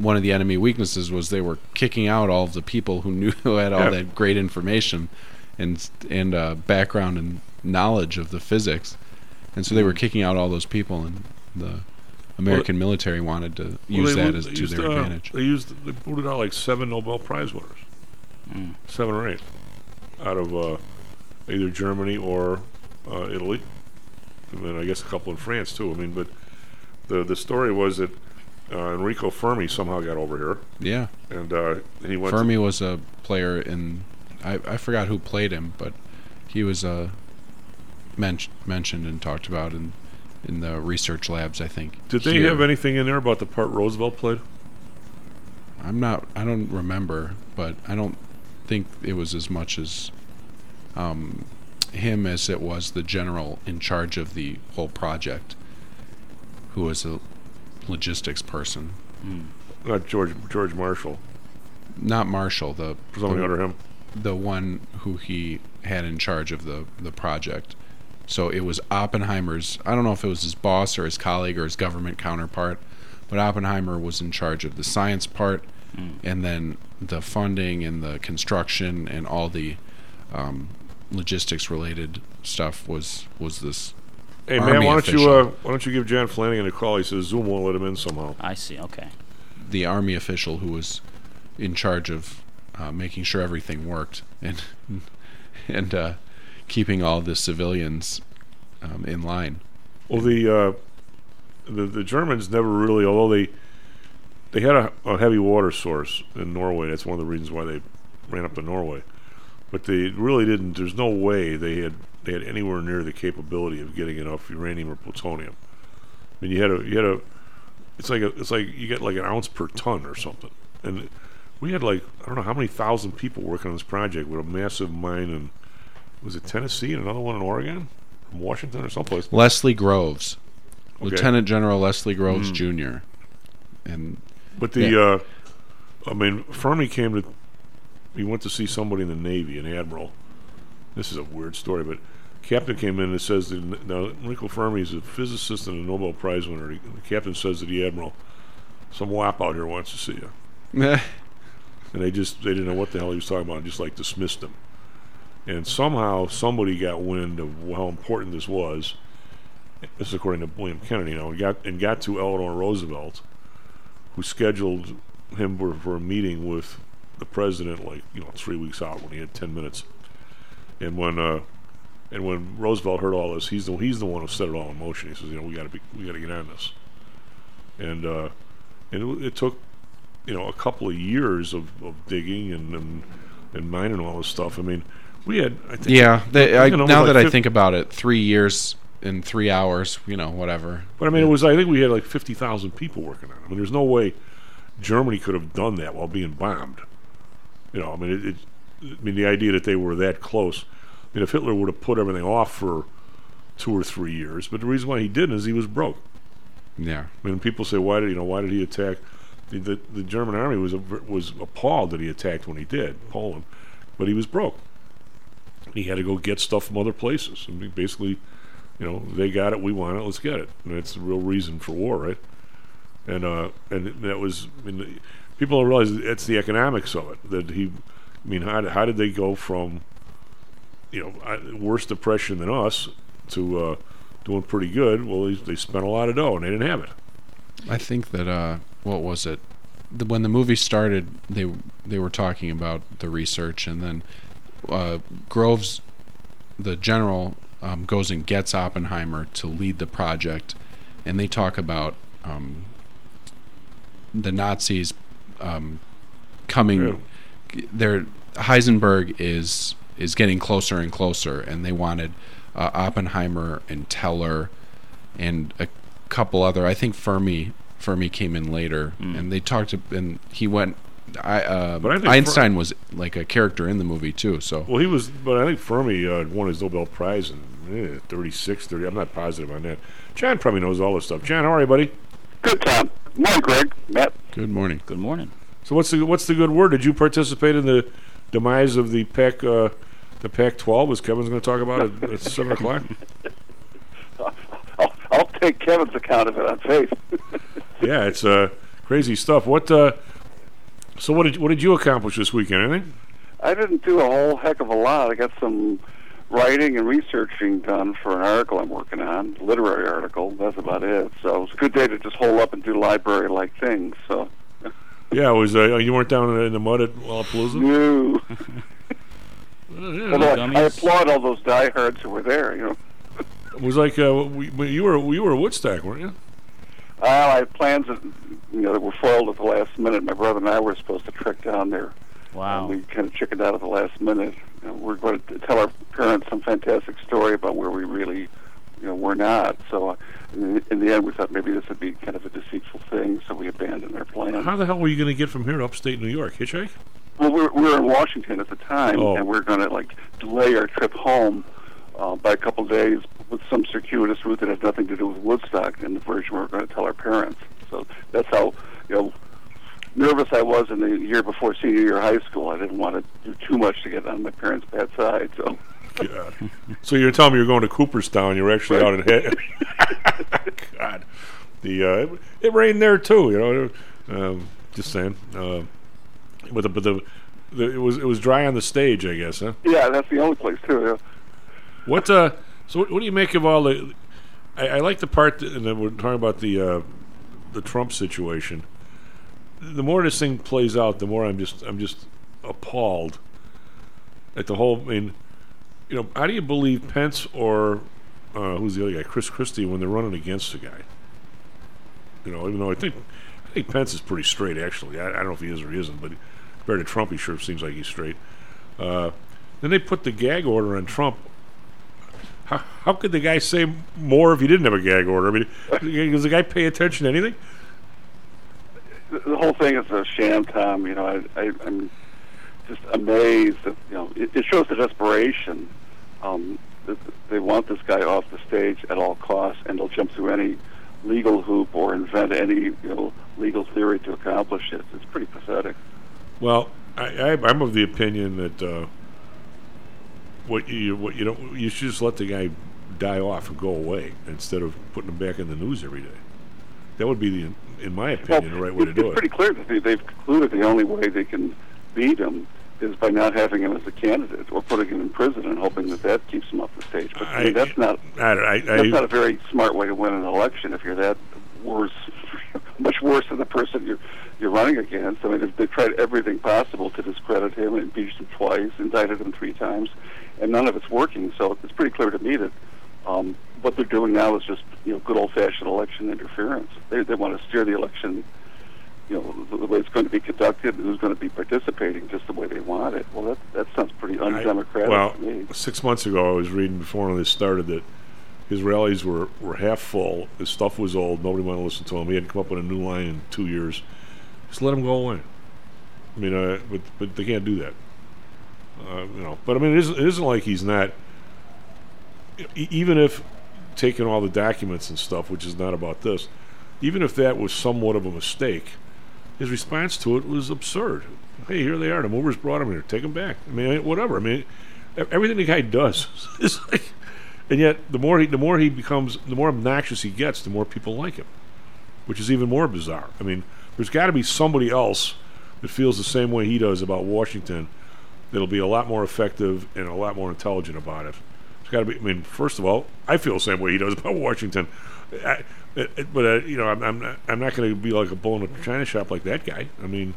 One of the enemy weaknesses was they were kicking out all of the people who knew who had all yeah. that great information and and uh, background and knowledge of the physics, and so they were kicking out all those people, and the American well, military wanted to well, use that as to their uh, advantage. They used they booted out like seven Nobel Prize winners, mm. seven or eight, out of uh, either Germany or uh, Italy, and then I guess a couple in France too. I mean, but the the story was that. Uh, Enrico Fermi somehow got over here. Yeah, and uh, he went. Fermi was a player in. I, I forgot who played him, but he was uh, men- mentioned and talked about in in the research labs. I think. Did they here. have anything in there about the part Roosevelt played? I'm not. I don't remember, but I don't think it was as much as um, him as it was the general in charge of the whole project, who was a. logistics person. Mm. Not George George Marshall. Not Marshall, the somebody under him. The one who he had in charge of the, the project. So it was Oppenheimer's, I don't know if it was his boss or his colleague or his government counterpart, but Oppenheimer was in charge of the science part mm. and then the funding and the construction and all the um, logistics related stuff was, was this Hey, Army man, why don't, you, uh, why don't you give John Flanagan a call? He says Zoom won't let him in somehow. I see, okay. The Army official who was in charge of uh, making sure everything worked and and uh, keeping all the civilians um, in line. Well, the, uh, the the Germans never really, although they they had a, a heavy water source in Norway. That's one of the reasons why they ran up to Norway. But they really didn't, there's no way they had... They had anywhere near the capability of getting enough uranium or plutonium. I mean, you had a, you had a, it's like a, it's like you get like an ounce per ton or something. And we had like I don't know how many thousand people working on this project with a massive mine in, was it Tennessee and another one in Oregon, from Washington or someplace. Leslie Groves, okay. Lieutenant General Leslie Groves mm. Junior And but the, yeah. uh, I mean, Fermi came to, he went to see somebody in the Navy, an admiral. This is a weird story, but captain came in and says that now Enrico Fermi is a physicist and a Nobel Prize winner. The captain says to the admiral, "Some wop out here wants to see you," and they just they didn't know what the hell he was talking about, and just like dismissed him. And somehow somebody got wind of how important this was. This is according to William Kennedy, you know, and got and got to Eleanor Roosevelt, who scheduled him for, for a meeting with the president, like you know, three weeks out when he had ten minutes. And when uh, and when Roosevelt heard all this, he's the he's the one who set it all in motion. He says, you know, we got to be we got to get on this. And uh, and it, it took, you know, a couple of years of, of digging and, and and mining all this stuff. I mean, we had I think yeah. They, I, now like that fifty, I think about it, three years in three hours, you know, whatever. But I mean, yeah. it was I think we had like fifty thousand people working on it. I mean, there's no way Germany could have done that while being bombed. You know, I mean it. it I mean, the idea that they were that close. mean, if Hitler would have put everything off for two or three years, but the reason why he didn't is he was broke. Yeah. I mean, people say, why did you know why did he attack? The, the, the German army was was appalled that he attacked when he did Poland, but he was broke. He had to go get stuff from other places. I mean, basically, you know, they got it, we want it, let's get it. And that's the real reason for war, right? And uh, and that was, I mean, people don't realize that's the economics of it. That he, I mean, how how did they go from, you know, worse depression than us to uh, doing pretty good? Well, they, they spent a lot of dough and they didn't have it. I think that uh, what was it? The, when the movie started, they they were talking about the research, and then uh, Groves, the general, um, goes and gets Oppenheimer to lead the project, and they talk about um, the Nazis um, coming. Yeah. Their Heisenberg is is getting closer and closer, and they wanted uh, Oppenheimer and Teller and a couple other. I think Fermi Fermi came in later, mm. and they talked. And he went. I, uh, but I think Einstein Fer- was like a character in the movie too. So well, he was. But I think Fermi uh, won his Nobel Prize in eh, thirty-six, thirty. I'm not positive on that. John probably knows all this stuff. John, how are you, buddy? Good, Tom. Morning, Greg. Matt. Good morning. Good morning. So what's the what's the good word? Did you participate in the demise of the Pac uh, the Pac twelve? As Kevin's going to talk about it at, at seven o'clock. I'll, I'll take Kevin's account of it on faith. Yeah, it's uh, crazy stuff. What? Uh, so what did what did you accomplish this weekend? Anything? I didn't do a whole heck of a lot. I got some writing and researching done for an article I'm working on, literary article. That's about it. So it was a good day to just hole up and do library-like things. So. Yeah, it was. Uh, you weren't down in the mud at Lollapalooza? No. Although I, I applaud all those diehards who were there. You know. It was like uh, we, we, you were you were at Woodstock, weren't you? Uh, I had plans that, you know, that were foiled at the last minute. My brother and I were supposed to trek down there. Wow. And we kind of chickened out at the last minute. You know, we're going to tell our parents some fantastic story about where we really, you know, were not. So uh, in, the, in the end, we thought maybe this would be kind of a deceitful thing, so we abandoned our plan. How the hell were you going to get from here to upstate New York? Hitchhike? Well, we were, we were in Washington at the time, oh. and we we're going to, like, delay our trip home uh, by a couple days with some circuitous route that had nothing to do with Woodstock and the version we were going to tell our parents. So that's how, you know, nervous I was in the year before senior year of high school. I didn't want to do too much to get on my parents' bad side. So God. So you're telling me you're going to Cooperstown. You're actually right. out in head. God. The, uh, it, it rained there, too, you know. Um, just saying. Uh, but the, but the, the, it was it was dry on the stage, I guess, huh? Yeah, that's the only place, too. Yeah. What, uh... So what do you make of all the? I, I like the part, that, and then we're talking about the uh, the Trump situation. The more this thing plays out, the more I'm just I'm just appalled at the whole. I mean, you know, how do you believe Pence or uh, who's the other guy, Chris Christie, when they're running against the guy? You know, even though I think I think Pence is pretty straight actually. I, I don't know if he is or he isn't, but compared to Trump, he sure seems like he's straight. Uh, then they put the gag order on Trump. How, how could the guy say more if he didn't have a gag order? I mean, does the guy pay attention to anything? The whole thing is a sham, Tom. You know, I, I, I'm just amazed that, you know, it, it shows the desperation. Um, that they want this guy off the stage at all costs, and they'll jump through any legal hoop or invent any, you know, legal theory to accomplish it. It's pretty pathetic. Well, I, I, I'm of the opinion that... Uh, What you what you don't you should just let the guy die off and go away instead of putting him back in the news every day. That would be, the, in my opinion, well, the right way to do it. It's pretty clear that they've concluded the only way they can beat him is by not having him as a candidate or putting him in prison and hoping that that keeps him off the stage. But I, I mean, that's not I, I, that's I, not a very smart way to win an election if you're that worse, much worse than the person you're you're running against. I mean, they've, they've tried everything possible to discredit him, impeached him twice, indicted him three times. And none of it's working, so it's pretty clear to me that um, what they're doing now is just, you know, good old-fashioned election interference. They, they want to steer the election, you know, the, the way it's going to be conducted and who's going to be participating, just the way they want it. Well, that that sounds pretty undemocratic I, well, to me. Well, six months ago I was reading before this started that his rallies were, were half full, his stuff was old, nobody wanted to listen to him, he hadn't come up with a new line in two years. Just let him go away. I mean, uh, but, but they can't do that. Uh, you know, but I mean, it isn't, it isn't like he's not. Even if taking all the documents and stuff, which is not about this, even if that was somewhat of a mistake, his response to it was absurd. Hey, here they are. The movers brought them here. Take them back. I mean, whatever. I mean, everything the guy does is like, and yet the more he, the more he becomes, the more obnoxious he gets, the more people like him, which is even more bizarre. I mean, there's got to be somebody else that feels the same way he does about Washington that'll be a lot more effective and a lot more intelligent about it. It's got to be. I mean, first of all, I feel the same way he does about Washington. I, it, it, but uh, you know, I'm I'm not, I'm not going to be like a bull in a china shop like that guy. I mean,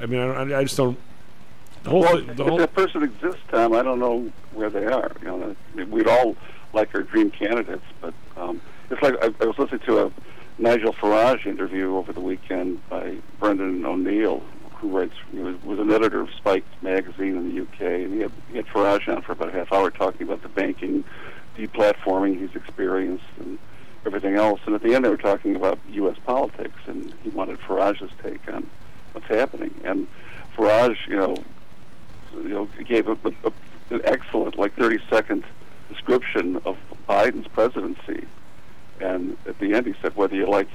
I mean, I, I just don't. The whole, well, the if whole, that person exists, Tom, I don't know where they are. You know, we'd all like our dream candidates, but um, it's like I, I was listening to a Nigel Farage interview over the weekend by Brendan O'Neill, who writes, he was, was an editor of Spike magazine in the U K, and he had, he had Farage on for about a half hour talking about the banking, deplatforming he's experienced, and everything else. And at the end, they were talking about U S politics, and he wanted Farage's take on what's happening. And Farage, you know, you know, gave a, a, a, an excellent, like, thirty-second description of Biden's presidency. And at the end, he said, whether you like,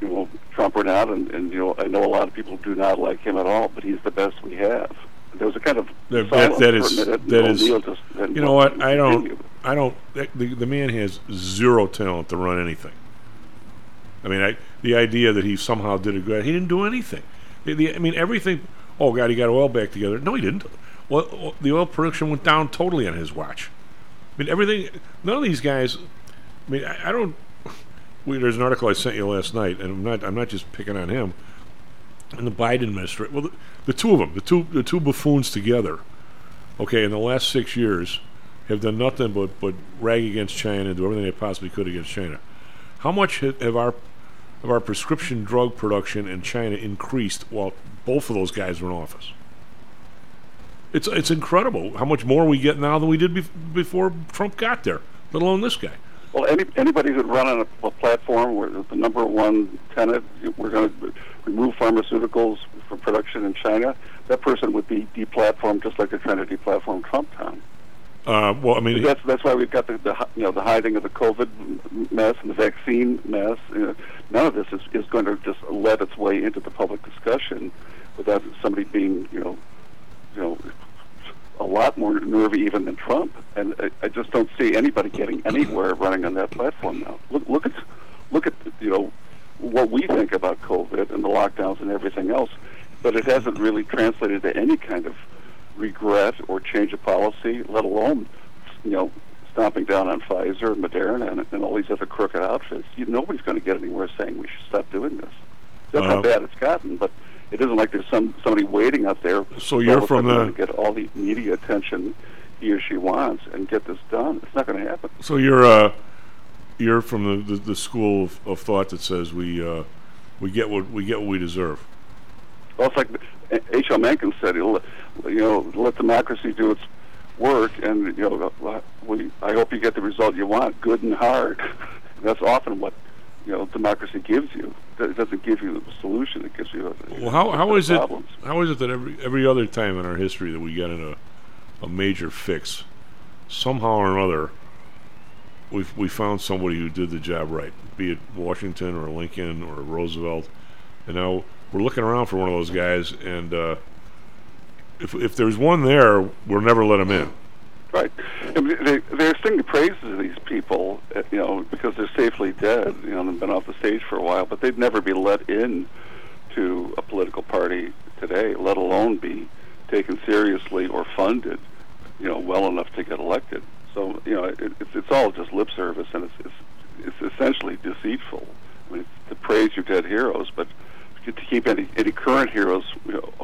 you know, Trump or not, and, and you know, I know a lot of people do not like him at all, but he's the best we have. There was a kind of that, that, that is minute, that is. Just, you know what? I don't. I don't. The, the man has zero talent to run anything. I mean, I, the idea that he somehow did a good. He didn't do anything. The, the, I mean, everything. Oh God, he got oil back together. No, he didn't. Well, the oil production went down totally on his watch. I mean, everything. None of these guys. I mean, I, I don't. We, there's an article I sent you last night, and I'm not. I'm not just picking on him. And the Biden administration. Well, the, the two of them, the two the two buffoons together, okay, in the last six years, have done nothing but, but rag against China and do everything they possibly could against China. How much ha- have our of our prescription drug production in China increased while both of those guys were in office? It's it's incredible how much more we get now than we did bef- before Trump got there. Let alone this guy. Well, any, anybody who'd run on a, a platform where the number one tenet, we're going to remove pharmaceuticals for production in China, that person would be deplatformed just like they're trying to deplatform Trump now. Uh, well, I mean, that's that's why we've got the, the you know the hiding of the COVID mess and the vaccine mess. You know, none of this is, is going to just let its way into the public discussion without somebody being you know you know a lot more nervy even than Trump. And I, I just don't see anybody getting anywhere running on that platform now. Look look at look at you know. what we think about COVID and the lockdowns and everything else, but it hasn't really translated to any kind of regret or change of policy, let alone, you know, stomping down on Pfizer and Moderna and, and all these other crooked outfits. You, nobody's going to get anywhere saying we should stop doing this. That's uh-huh. how bad it's gotten, but it isn't like there's some somebody waiting out there so you're from the to get all the media attention he or she wants and get this done. It's not going to happen. So you're... Uh You're from the, the, the school of, of thought that says we uh, we get what we get what we deserve. Well, it's like H L Mencken said, you know, let democracy do its work, and you know, we, I hope you get the result you want, good and hard. And that's often what you know democracy gives you. It doesn't give you a solution; it gives you. A, well, how how is problems. it? How is it that every every other time in our history that we get in a a major fix, somehow or another. We we found somebody who did the job right, be it Washington or Lincoln or Roosevelt, and now we're looking around for one of those guys. And uh, if if there's one there, we'll never let him in. Right. I mean, they, they're singing the praises of these people, you know, because they're safely dead, you know, they've been off the stage for a while, but they'd never be let in to a political party today, let alone be taken seriously or funded, you know, well enough to get elected. So, you know, it, it's, it's all just lip service, and it's, it's it's essentially deceitful. I mean, it's to praise your dead heroes, but to keep any any current heroes you know,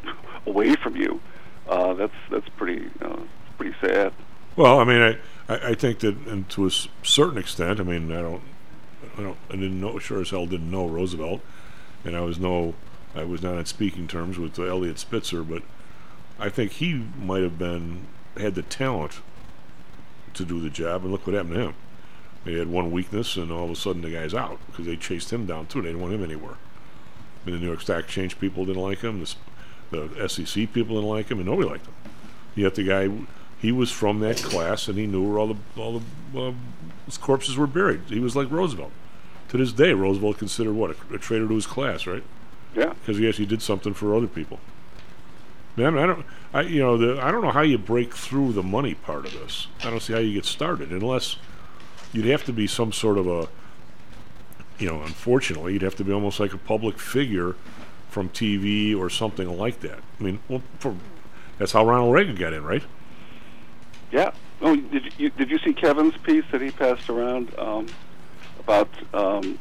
away from you, uh, that's that's pretty uh, pretty sad. Well, I mean, I, I, I think that, and to a certain extent, I mean, I don't, I don't, I didn't know, sure as hell didn't know Roosevelt, and I was no, I was not on speaking terms with Eliot Spitzer, but I think he might have been, had the talent to do the job, and look what happened to him. They had one weakness, and all of a sudden the guy's out because they chased him down too. They didn't want him anywhere. I mean, the New York Stock Exchange people didn't like him. The, the S E C people didn't like him, and nobody liked him. Yet the guy, he was from that class, and he knew where all the all the uh, corpses were buried. He was like Roosevelt. To this day, Roosevelt considered what a, a traitor to his class, right? Yeah, because he actually did something for other people. Man, I don't, I you know, the, I don't know how you break through the money part of this. I don't see how you get started unless you'd have to be some sort of a, you know, unfortunately, you'd have to be almost like a public figure from T V or something like that. I mean, well, for, that's how Ronald Reagan got in, right? Yeah. Oh, did you did you see Kevin's piece that he passed around um, about um,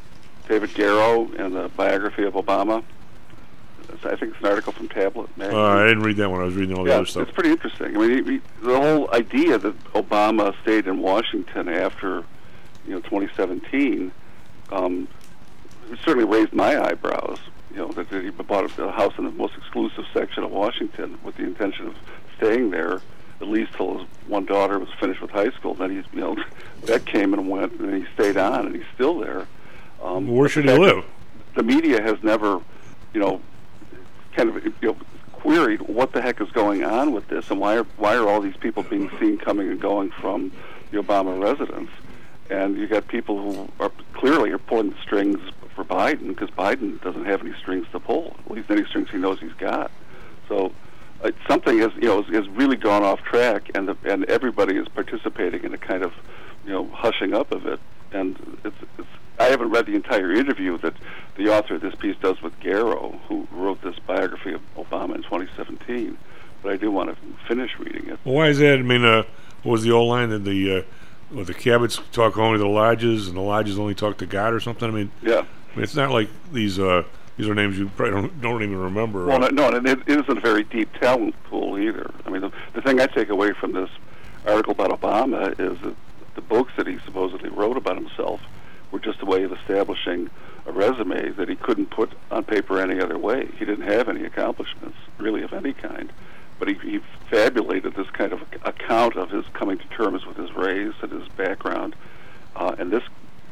David Garrow and the biography of Obama? I think it's an article from Tablet magazine. Uh, I didn't read that one. I was reading all the yeah, other stuff. It's pretty interesting. I mean, he, he, the whole idea that Obama stayed in Washington after, you know, twenty seventeen, um, certainly raised my eyebrows. You know, that, that he bought a house in the most exclusive section of Washington with the intention of staying there at least till his one daughter was finished with high school. Then he's, you know, that came and went, and he stayed on, and he's still there. Um, Where should he live? The media has never, you know. kind of you know, queried what the heck is going on with this, and why are why are all these people being seen coming and going from the Obama residence? And you got people who are clearly are pulling the strings for Biden, because Biden doesn't have any strings to pull, at least any strings he knows he's got. So uh, something has you know has, has really gone off track, and the, and everybody is participating in a kind of you know hushing up of it. And it's, it's I haven't read the entire interview that the author of this piece does with Garrow, who wrote this biography of Obama in twenty seventeen, but I do want to finish reading it. Well, why is that? I mean, uh, what was the old line that the uh, well, the Cabots talk only to the Lodges, and the Lodges only talk to God or something? I mean, yeah. I mean, it's not like these uh, these are names you probably don't, don't even remember. Well, right? no, no, and it isn't a very deep talent pool either. I mean, the, the thing I take away from this article about Obama is that the books that he supposedly wrote about himself were just a way of establishing a resume that he couldn't put on paper any other way. He didn't have any accomplishments, really, of any kind. But he, he fabulated this kind of account of his coming to terms with his race and his background, uh, and this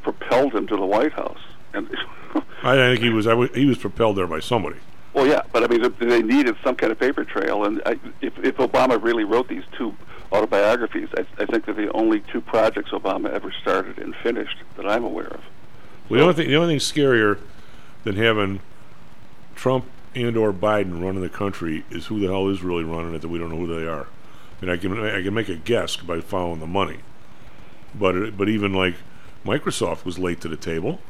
propelled him to the White House. And I think he was I w- he was propelled there by somebody. Well, yeah, but I mean, they needed some kind of paper trail, and I, if, if Obama really wrote these two autobiographies, I, I think they're the only two projects Obama ever started and finished that I'm aware of. Well, the only thing, the only thing scarier than having Trump and or Biden running the country is who the hell is really running it, that we don't know who they are. I mean, I can I can make a guess by following the money, but but even like Microsoft was late to the table.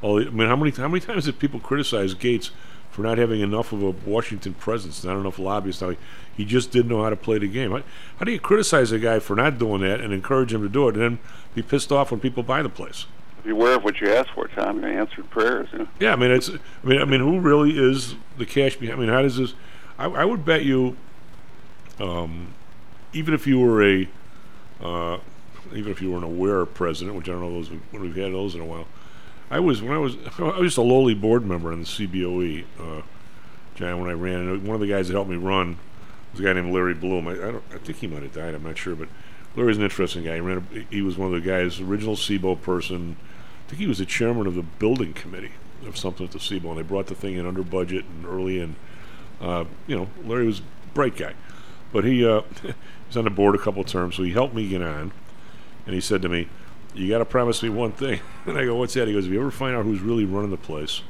All the, I mean, how many how many times did people criticize Gates for not having enough of a Washington presence, not enough lobbyists? Now, he just didn't know how to play the game. How, how do you criticize a guy for not doing that and encourage him to do it, and then be pissed off when people buy the place? Beware of what you ask for, Tom. You answered prayers. You know? Yeah, I mean, it's. I mean, I mean, who really is the cash behind? I mean, how does this? I, I would bet you, um, even if you were a, uh, even if you were an aware president, which I don't know those when we've had those in a while. I was when I was I was just a lowly board member in the C B O E, uh, John. When I ran, and one of the guys that helped me run was a guy named Larry Bloom. I, I, don't, I think he might have died. I'm not sure, but Larry's an interesting guy. He ran. A, he was one of the guys, original C B O person. I think he was the chairman of the building committee of something at the C B O E, and they brought the thing in under budget and early, and uh, you know, Larry was a bright guy, but he uh, he was on the board a couple of terms, so he helped me get on, and he said to me, "You got to promise me one thing," and I go, "What's that?" He goes, "If you ever find out who's really running the place,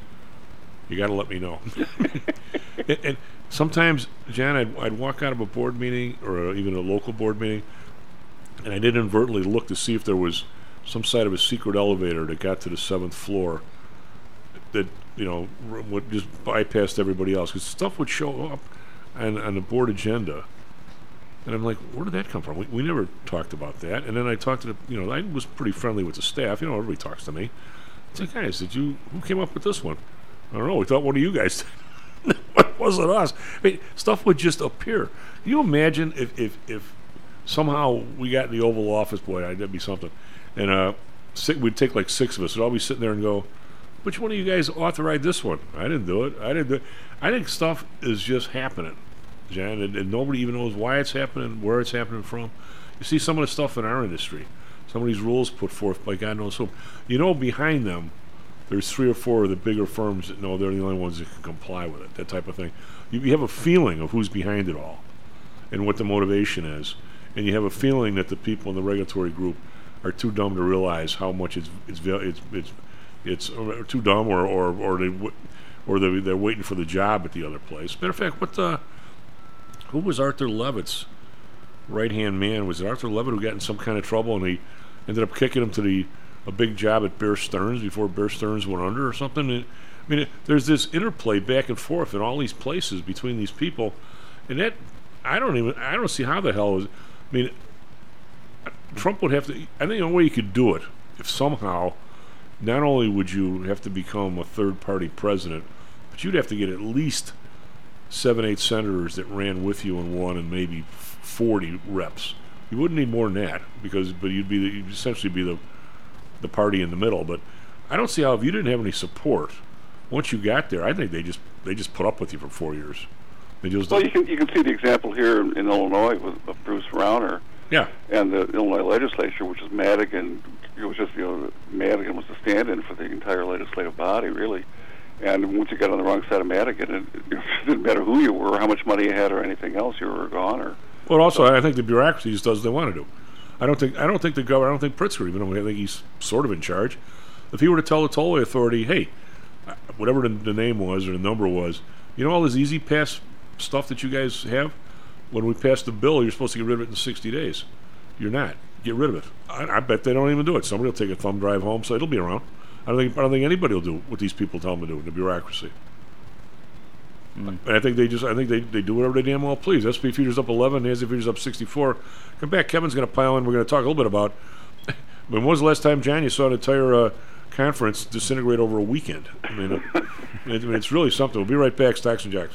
you got to let me know." and, and sometimes, John, I'd, I'd walk out of a board meeting or even a local board meeting, and I did inadvertently look to see if there was some side of a secret elevator that got to the seventh floor that, you know, r- would just bypassed everybody else. Because stuff would show up on, on the board agenda. And I'm like, where did that come from? We, we never talked about that. And then I talked to the, you know, I was pretty friendly with the staff. You know, everybody talks to me. It's like, guys, did you, who came up with this one? I don't know. We thought one of you guys did. It wasn't us. I mean, stuff would just appear. Can you imagine if, if, if somehow we got in the Oval Office? Boy, that'd be something. And uh, we'd take like six of us. We'd all be sitting there and go, which one of you guys authorized this one? I didn't do it. I didn't do it. I think stuff is just happening, John, and, and nobody even knows why it's happening, where it's happening from. You see some of the stuff in our industry, some of these rules put forth by God knows whom. You know, behind them, there's three or four of the bigger firms that know they're the only ones that can comply with it, that type of thing. You, you have a feeling of who's behind it all. and what the motivation is. And you have a feeling that the people in the regulatory group are too dumb to realize how much it's it's it's it's, it's too dumb, or or or they w- or they they're waiting for the job at the other place. Matter of fact, what the who was Arthur Levitt's right hand man? Was it Arthur Levitt who got in some kind of trouble and he ended up kicking him to the a big job at Bear Stearns before Bear Stearns went under or something? And, I mean, it, there's this interplay back and forth in all these places between these people, and that I don't even I don't see how the hell is. I mean, Trump would have to, I think the only way you could do it, if somehow, not only would you have to become a third-party president, but you'd have to get at least seven, eight senators that ran with you and won, and maybe forty reps. You wouldn't need more than that, because, but you'd be, the, you'd essentially be the, the party in the middle. But I don't see how, if you didn't have any support, once you got there, I think they just, they just put up with you for four years. Well, you can you can see the example here in, in Illinois with, with Bruce Rauner, yeah, and the Illinois legislature, which is Madigan. It was just, you know, Madigan was the stand-in for the entire legislative body, really. And once you got on the wrong side of Madigan, it, it didn't matter who you were, how much money you had, or anything else, you were a goner. Well, also, so, I think the bureaucracy just does what they want to do. I don't think I don't think the governor, I don't think Pritzker, even though I think he's sort of in charge, if he were to tell the tollway authority, hey, whatever the, the name was or the number was, you know, all this easy pass stuff that you guys have, when we pass the bill, you're supposed to get rid of it in sixty days. You're not. Get rid of it. I, I bet they don't even do it. Somebody will take a thumb drive home, so it'll be around. I don't think I don't think anybody will do what these people tell them to do in the bureaucracy. Mm. And I think they just I think they, they do whatever they damn well please. S and P futures up eleven, Nasdaq futures up sixty-four. Come back, Kevin's going to pile in. We're going to talk a little bit about. I mean, when was the last time, John, you saw an entire uh, conference disintegrate over a weekend? I mean, it, I mean, it's really something. We'll be right back. Stocks and Jacks.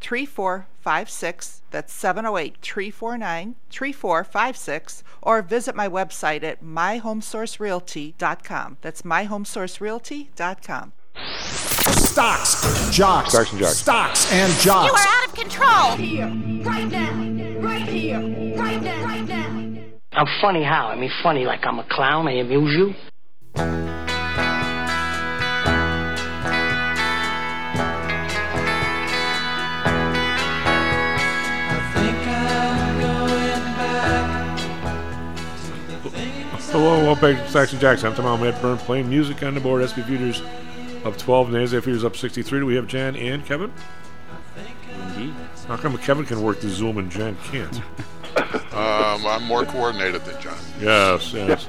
three four five six, that's seven oh eight, three four nine, three four five six, or visit my website at my home source realty dot com. That's my home source realty dot com. Stocks, Jocks, Stocks and Jocks, Stocks and Jocks. You are out of control. Here, right now, right here, right now, right now. I'm funny how? I mean funny like I'm a clown, I amuse you. Hello, welcome back to Stocks and Jacks. I'm Tom Allen, Matt Byrne, playing music on the board. S and P futures up twelve, Nasdaq futures up sixty-three. Do we have Jan and Kevin? Indeed. How come Kevin can work the Zoom and Jen can't? um, I'm more coordinated than John. Yes, yes.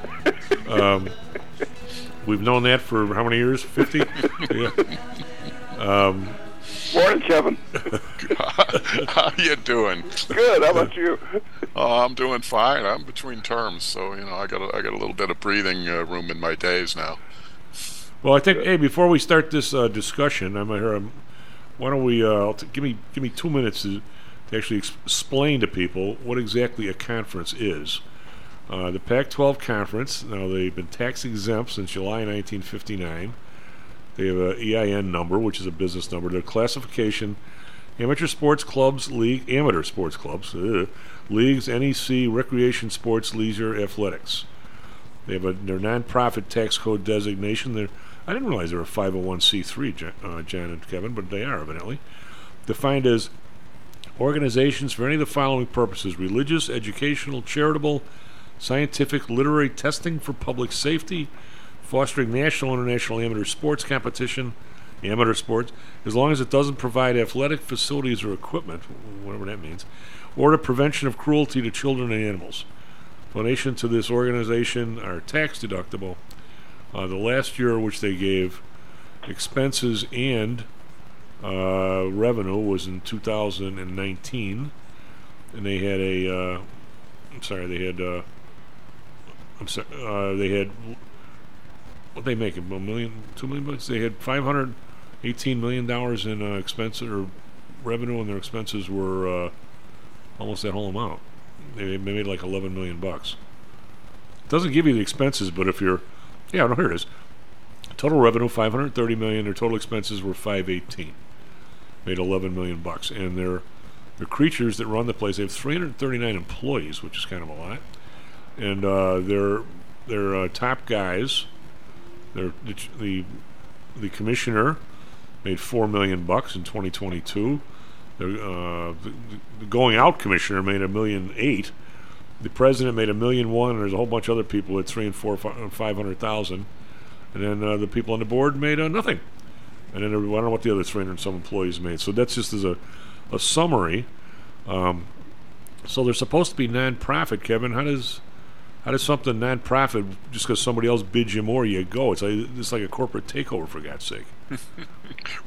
Um, we've known that for how many years? fifty? Yeah. Um, Morning, Kevin. How you doing? Good. How about you? Oh, I'm doing fine. I'm between terms, so you know, I got a, I got a little bit of breathing uh, room in my days now. Well, I think, hey, before we start this uh, discussion, I'm here. Um, why don't we uh, t- give me give me two minutes to, to actually ex- explain to people what exactly a conference is. Uh, the Pac twelve conference. Now, they've been tax exempt since July nineteen fifty-nine. They have an E I N number, which is a business number. Their classification: amateur sports clubs, league, amateur sports clubs, ugh, leagues, N E C, recreation sports, leisure, athletics. They have a, their non-profit tax code designation. They're, I didn't realize they were five oh one c three, John, uh, John and Kevin, but they are evidently. Defined as organizations for any of the following purposes: religious, educational, charitable, scientific, literary, testing for public safety, fostering national and international amateur sports competition, amateur sports, as long as it doesn't provide athletic facilities or equipment, whatever that means, or the prevention of cruelty to children and animals. Donations to this organization are tax deductible. Uh, the last year which they gave expenses and uh, revenue was in two thousand nineteen, and they had a, uh, I'm sorry, they had, uh, I'm sorry, uh, they had, what they make, a million, two million bucks? They had five hundred eighteen million dollars in uh, expenses or revenue, and their expenses were uh, almost that whole amount. They made like eleven million bucks. It doesn't give you the expenses, but if you're, yeah, no, here it is. Total revenue five hundred thirty million dollars. Their total expenses were five hundred eighteen million dollars. Made eleven million bucks, and they're they're creatures that run the place. They have three hundred thirty-nine employees, which is kind of a lot, and uh, they're they're uh, top guys. The, the the commissioner made four million bucks in twenty twenty-two. The, uh, the, the going out commissioner made a million eight. The president made a million one. And there's a whole bunch of other people at three and four five hundred thousand. And then uh, the people on the board made uh, nothing. And then there, I don't know what the other three hundred and some employees made. So that's just as a a summary. Um, so they're supposed to be nonprofit. Kevin, how does How does something non-profit, just because somebody else bids you more, you go? It's like it's like a corporate takeover, for God's sake.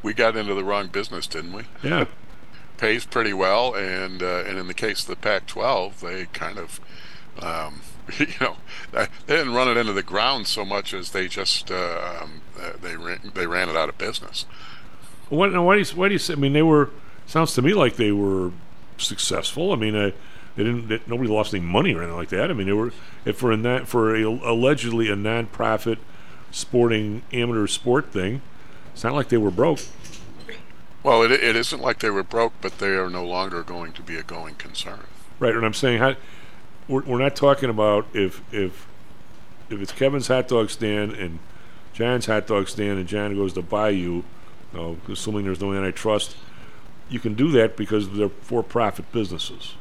We got into the wrong business, didn't we? Yeah. Pays pretty well, and uh, and in the case of the Pac twelve, they kind of, um, you know, they didn't run it into the ground so much as they just uh, um, they ran, they ran it out of business. What? Now, why do you why do you say? I mean, they were. Sounds to me like they were successful. I mean, I. They didn't. They, nobody lost any money or anything like that. I mean, they were if for a non, for a, allegedly a non-profit sporting amateur sport thing. It's not like they were broke. Well, it it isn't like they were broke, but they are no longer going to be a going concern. Right, and I'm saying how, we're we're not talking about if if if it's Kevin's hot dog stand and John's hot dog stand, and John goes to buy you, you know, assuming there's no antitrust. You can do that because they're for-profit businesses.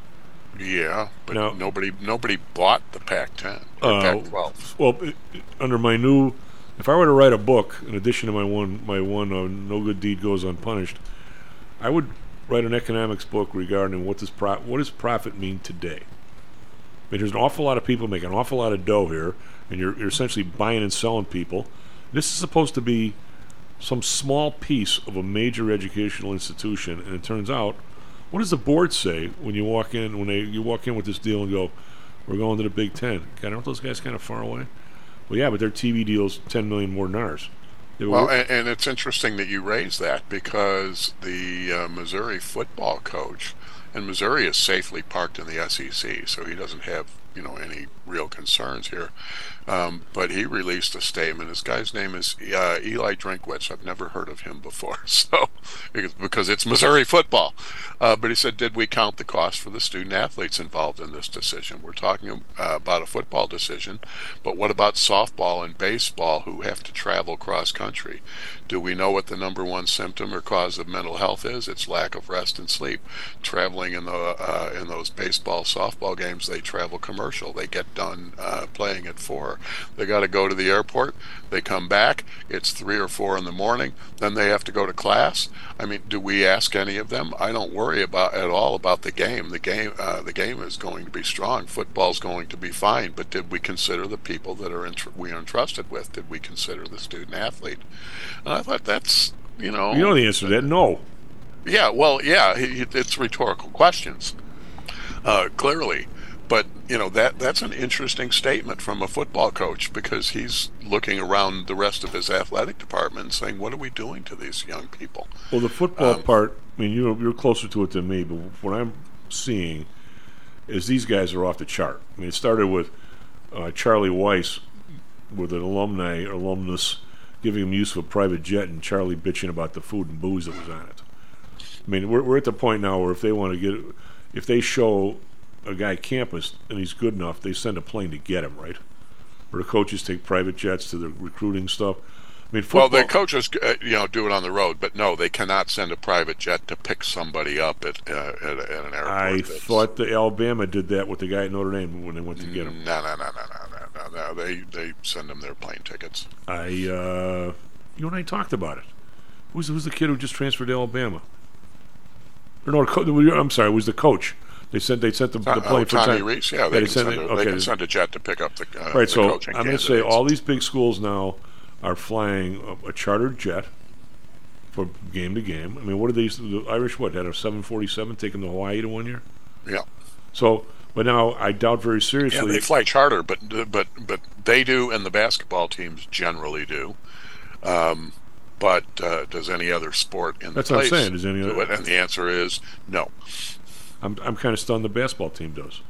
Yeah, but now, nobody nobody bought the Pac ten or uh, Pac twelve. Well, under my new, if I were to write a book, in addition to my one, my one, uh, no good deed goes unpunished, I would write an economics book regarding what does pro- what does profit mean today. I mean, there's an awful lot of people making an awful lot of dough here, and you're you're essentially buying and selling people. This is supposed to be some small piece of a major educational institution, and it turns out. What does the board say when you walk in? When they you walk in with this deal and go, we're going to the Big Ten. God, aren't those guys kind of far away? Well, yeah, but their T V deal's ten million more than ours. They well, and, and it's interesting that you raise that because the uh, Missouri football coach, and Missouri is safely parked in the S E C, so he doesn't have you know any real concerns here. Um, but he released a statement. This guy's name is uh, Eli Drinkwitz. I've never heard of him before, so because it's Missouri football. Uh, but he said, did we count the cost for the student athletes involved in this decision? We're talking uh, about a football decision, but what about softball and baseball who have to travel cross-country? Do we know what the number one symptom or cause of mental health is? It's lack of rest and sleep. Traveling in, the, uh, in those baseball, softball games, they travel commercially. commercial they get done uh, playing at four. They got to go to the airport. They come back. It's three or four in the morning. Then they have to go to class. I mean, do we ask any of them? I don't worry about at all about the game. The game, uh, the game is going to be strong. Football's going to be fine. But did we consider the people that are entr- we are entrusted with? Did we consider the student athlete? And I thought that's you know. You know the answer to that. No. Yeah, well, yeah, it's rhetorical questions, uh, clearly. But, you know, that that's an interesting statement from a football coach, because he's looking around the rest of his athletic department and saying, what are we doing to these young people? Well, the football um, part, I mean, you know, you're closer to it than me, but what I'm seeing is these guys are off the chart. I mean, it started with uh, Charlie Weiss with an alumni, alumnus, giving him use of a private jet, and Charlie bitching about the food and booze that was on it. I mean, we're we're at the point now where if they want to get, if they show a guy campus and he's good enough, they send a plane to get him, right? Or the coaches take private jets to the recruiting stuff. I mean, football. Well, the coaches, uh, you know, do it on the road, but no, they cannot send a private jet to pick somebody up at uh, at, at an airport. I that's... thought the Alabama did that with the guy at Notre Dame when they went to get him. No, no, no, no, no, no, no. They they send them their plane tickets. I, uh, you and I talked about it. Who's who's the kid who just transferred to Alabama? Or no, I'm sorry, it was the coach. They sent they sent the, the plane oh, for Tommy time. Reese, yeah, they, yeah, they, can, send send a, okay. they can send a jet to pick up the uh, right. The so I'm going to say all these big schools now are flying a, a chartered jet for game to game. I mean, what are these? The Irish what had a seven forty-seven taking to Hawaii to one year. Yeah. So, but now I doubt very seriously. Yeah, they fly charter, but but but they do, and the basketball teams generally do. Um, But uh, does any other sport in the That's place what I'm saying. Does any do other... it? And the answer is no. I'm I'm kind of stunned the basketball team does.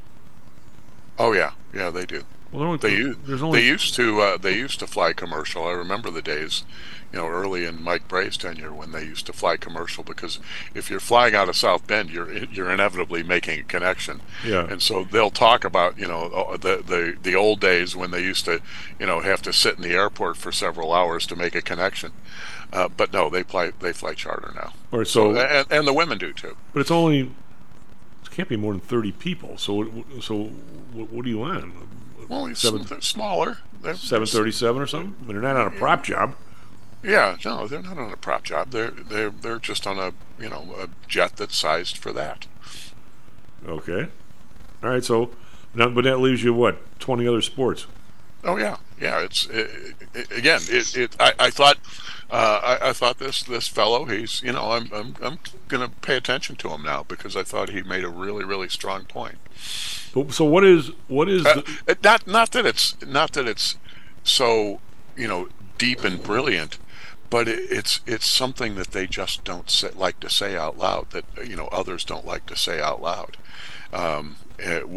Oh yeah, yeah they do. Well, only, they used only... they used to uh, they used to fly commercial. I remember the days, you know, early in Mike Bray's tenure when they used to fly commercial, because if you're flying out of South Bend, you're you're inevitably making a connection. Yeah. And so they'll talk about, you know, the the the old days when they used to, you know, have to sit in the airport for several hours to make a connection. Uh, but no, they fly they fly charter now. Or so, so and, and the women do too. But it's only it can't be more than thirty people. So so what, what do you want? Well, it's seven, smaller. seven thirty-seven or something. I mean, they're not on a prop job. Yeah, no, they're not on a prop job. They're they're they're just on a you know a jet that's sized for that. Okay, all right. So, now, but that leaves you what, twenty other sports? Oh yeah, yeah. It's it, it, again. It, it I, I thought uh, I, I thought this this fellow. He's you know I'm I'm I'm gonna pay attention to him now, because I thought he made a really really strong point. So, so what is what is uh, the... not not that it's not that it's so you know deep and brilliant. But it's it's something that they just don't say, like to say out loud, that you know others don't like to say out loud. Um,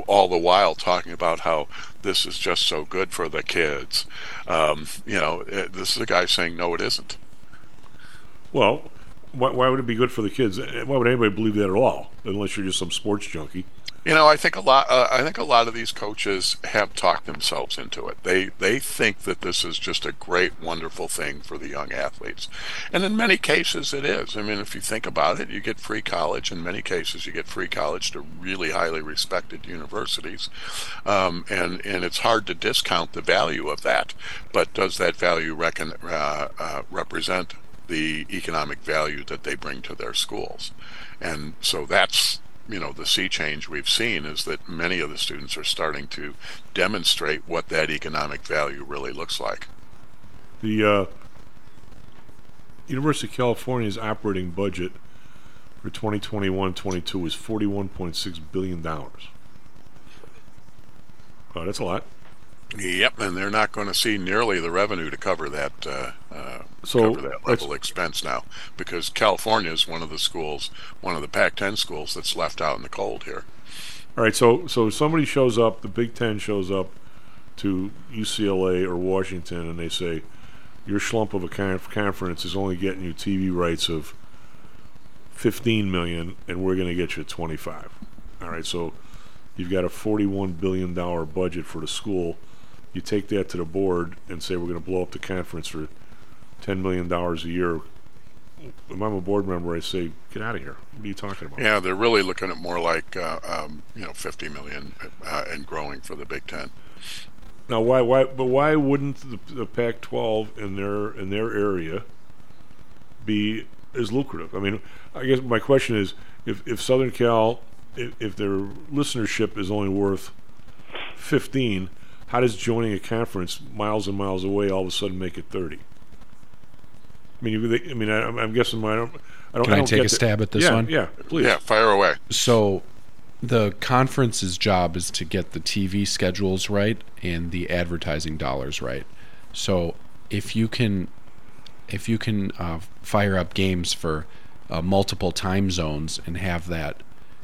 all the while talking about how this is just so good for the kids. Um, you know, this is a guy saying no, it isn't. Well, why, why would it be good for the kids? Why would anybody believe that at all? Unless you're just some sports junkie. You know, I think a lot. Uh, I think a lot of these coaches have talked themselves into it. They they think that this is just a great, wonderful thing for the young athletes, and in many cases it is. I mean, if you think about it, you get free college. In many cases, you get free college to really highly respected universities, um, and and it's hard to discount the value of that. But does that value reckon, uh, uh, represent the economic value that they bring to their schools? And so that's. You know, the sea change we've seen is that many of the students are starting to demonstrate what that economic value really looks like. The uh, University of California's operating budget for twenty twenty-one twenty-two is forty-one point six billion dollars. Oh, that's a lot. Yep, and they're not going to see nearly the revenue to cover that uh, uh, so cover that level expense now, because California is one of the schools, one of the Pac ten schools that's left out in the cold here. All right, so so somebody shows up, the Big Ten shows up to U C L A or Washington, and they say, your schlump of a conf- conference is only getting you T V rights of fifteen million dollars, and we're going to get you twenty-five. All right, so you've got a forty-one billion dollars budget for the school. You take that to the board and say we're going to blow up the conference for ten million dollars a year if I'm a board member, I say, get out of here. What are you talking about? Yeah, they're really looking at more like uh, um, you know, fifty million dollars uh, and growing for the Big Ten. Now, why, why, but why wouldn't the, the Pac twelve in their in their area be as lucrative? I mean, I guess my question is, if, if Southern Cal, if, if their listenership is only worth fifteen, how does joining a conference miles and miles away all of a sudden make it thirty? I mean, I mean, I, I'm guessing my. I don't. I don't Can I, I don't take a stab the, at this yeah, one? Yeah, please. Yeah, fire away. So, the conference's job is to get the T V schedules right and the advertising dollars right. So, if you can, if you can uh, fire up games for uh, multiple time zones and have that,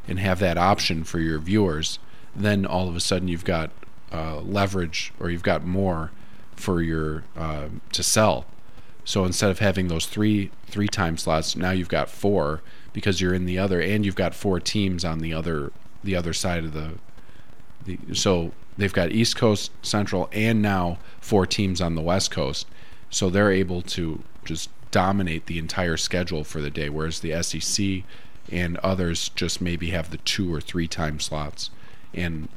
and have that option for your viewers, then all of a sudden you've got uh, leverage, or you've got more for your uh, to sell. So instead of having those three three time slots, now you've got four, because you're in the other, and you've got four teams on the other the other side of the, the so they've got East Coast, Central, and now four teams on the West Coast. So they're able to just dominate the entire schedule for the day, whereas the S E C and others just maybe have the two or three time slots. And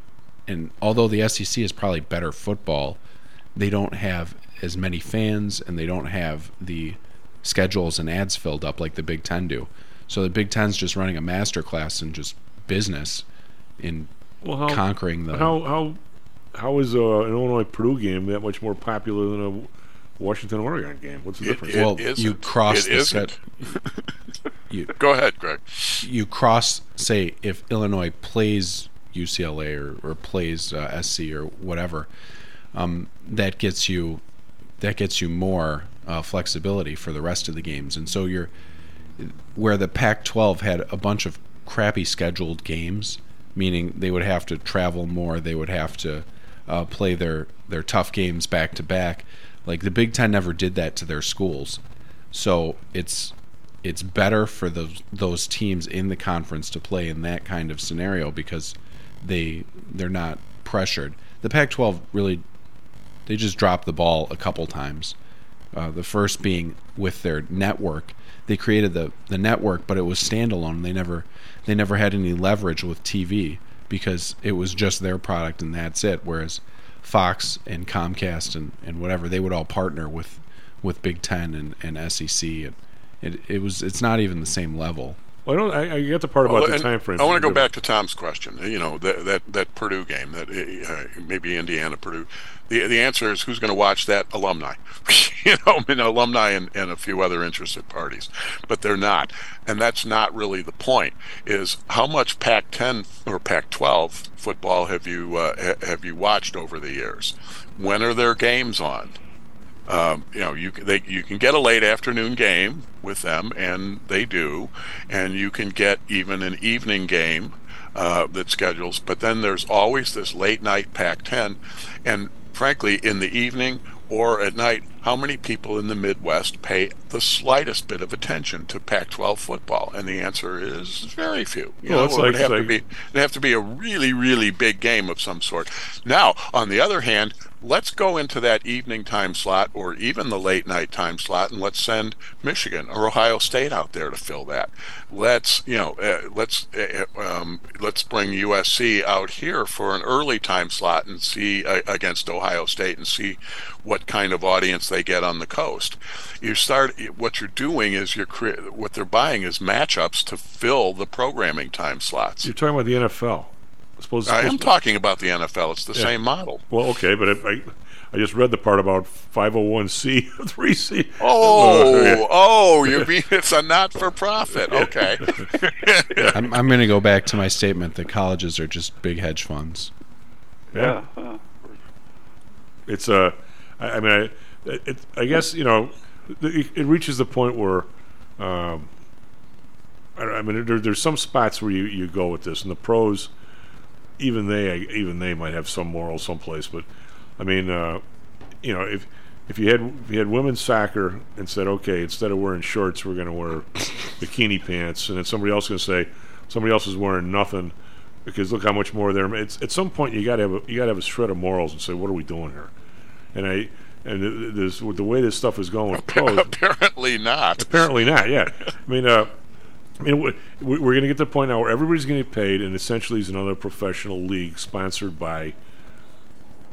and although the S E C is probably better football, they don't have as many fans, and they don't have the schedules and ads filled up like the Big Ten do. So the Big Ten's just running a master class in just business, in well, how, conquering the... How how how is uh, an Illinois-Purdue game that much more popular than a Washington-Oregon game? What's the it, difference? It well, isn't. you cross... It the isn't. Set, you, Go ahead, Greg. You cross, say, if Illinois plays U C L A or, or plays uh, S C or whatever, um, that gets you... that gets you more uh, flexibility for the rest of the games. And so you're where the Pac twelve had a bunch of crappy scheduled games, meaning they would have to travel more, they would have to uh, play their, their tough games back to back. Like the Big Ten never did that to their schools. So it's it's better for those those teams in the conference to play in that kind of scenario, because they they're not pressured. The Pac twelve really, they just dropped the ball a couple times. Uh, the first being with their network. They created the, the network, but it was standalone. They never they never had any leverage with T V, because it was just their product and that's it. Whereas Fox and Comcast and, and whatever, they would all partner with, with Big Ten and, and S E C. And it it was it's not even the same level. Well, I don't. I, I get the part about well, the time frame. I want to go back to Tom's question. You know, that that, that Purdue game, that uh, maybe Indiana, Purdue. The the answer is, who's going to watch that? Alumni. you know, I mean, alumni and, and a few other interested parties, but they're not. And that's not really the point. Is how much Pac ten or Pac twelve football have you uh, have you watched over the years? When are their games on? Um, you know, you they you can get a late afternoon game with them, and they do, and you can get even an evening game uh, that schedules. But then there's always this late night Pac ten, and frankly, in the evening or at night, how many people in the Midwest pay the slightest bit of attention to Pac twelve football? And the answer is very few. You well, know, it would like, have like... to be it'd have to be a really, really big game of some sort. Now, on the other hand, let's go into that evening time slot or even the late night time slot, and let's send Michigan or Ohio State out there to fill that. Let's, you know, uh, let's uh, um, let's bring U S C out here for an early time slot and see uh, against Ohio State and see what kind of audience they get on the coast. You start what you're doing is you're cre- what they're buying is matchups to fill the programming time slots. You're talking about the N F L. Suppose, I am talking about the N F L. It's the yeah. same model. Well, okay, but I, I I just read the part about five oh one c, three c. Oh, uh, yeah. oh, you mean it's a not-for-profit. Okay. I'm, I'm going to go back to my statement that colleges are just big hedge funds. Yeah. yeah. It's a, I, I mean, I, it, I guess, you know, it, it reaches the point where, um, I, I mean, there, there's some spots where you, you go with this, and the pros... Even they, even they might have some moral someplace, but I mean, uh, you know, if if you had if you had women's soccer and said, okay, instead of wearing shorts, we're going to wear bikini pants, and then somebody else is going to say, somebody else is wearing nothing because look how much more they're. It's, at some point, you got to have a, you got to have a shred of morals and say, what are we doing here? And I And this, the way this stuff is going, Appar- apparently not. Apparently not. Yeah. I mean, uh, I mean, we're going to get to the point now where everybody's going to get paid, and essentially is another professional league sponsored by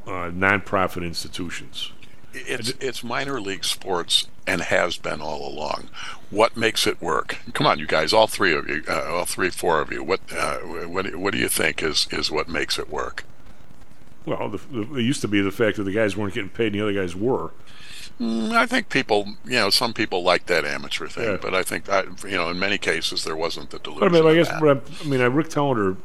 uh, nonprofit institutions. It's it's minor league sports and has been all along. What makes it work? Come on, you guys, all three of you, uh, all three, four of you. What uh, what what do you think is, is what makes it work? Well, the, the, it used to be the fact that the guys weren't getting paid and the other guys were. Mm, I think people, you know, some people like that amateur thing, yeah. But I think, I, you know, in many cases there wasn't the delusion. But I mean, I guess, but I, I mean, Rick Tallender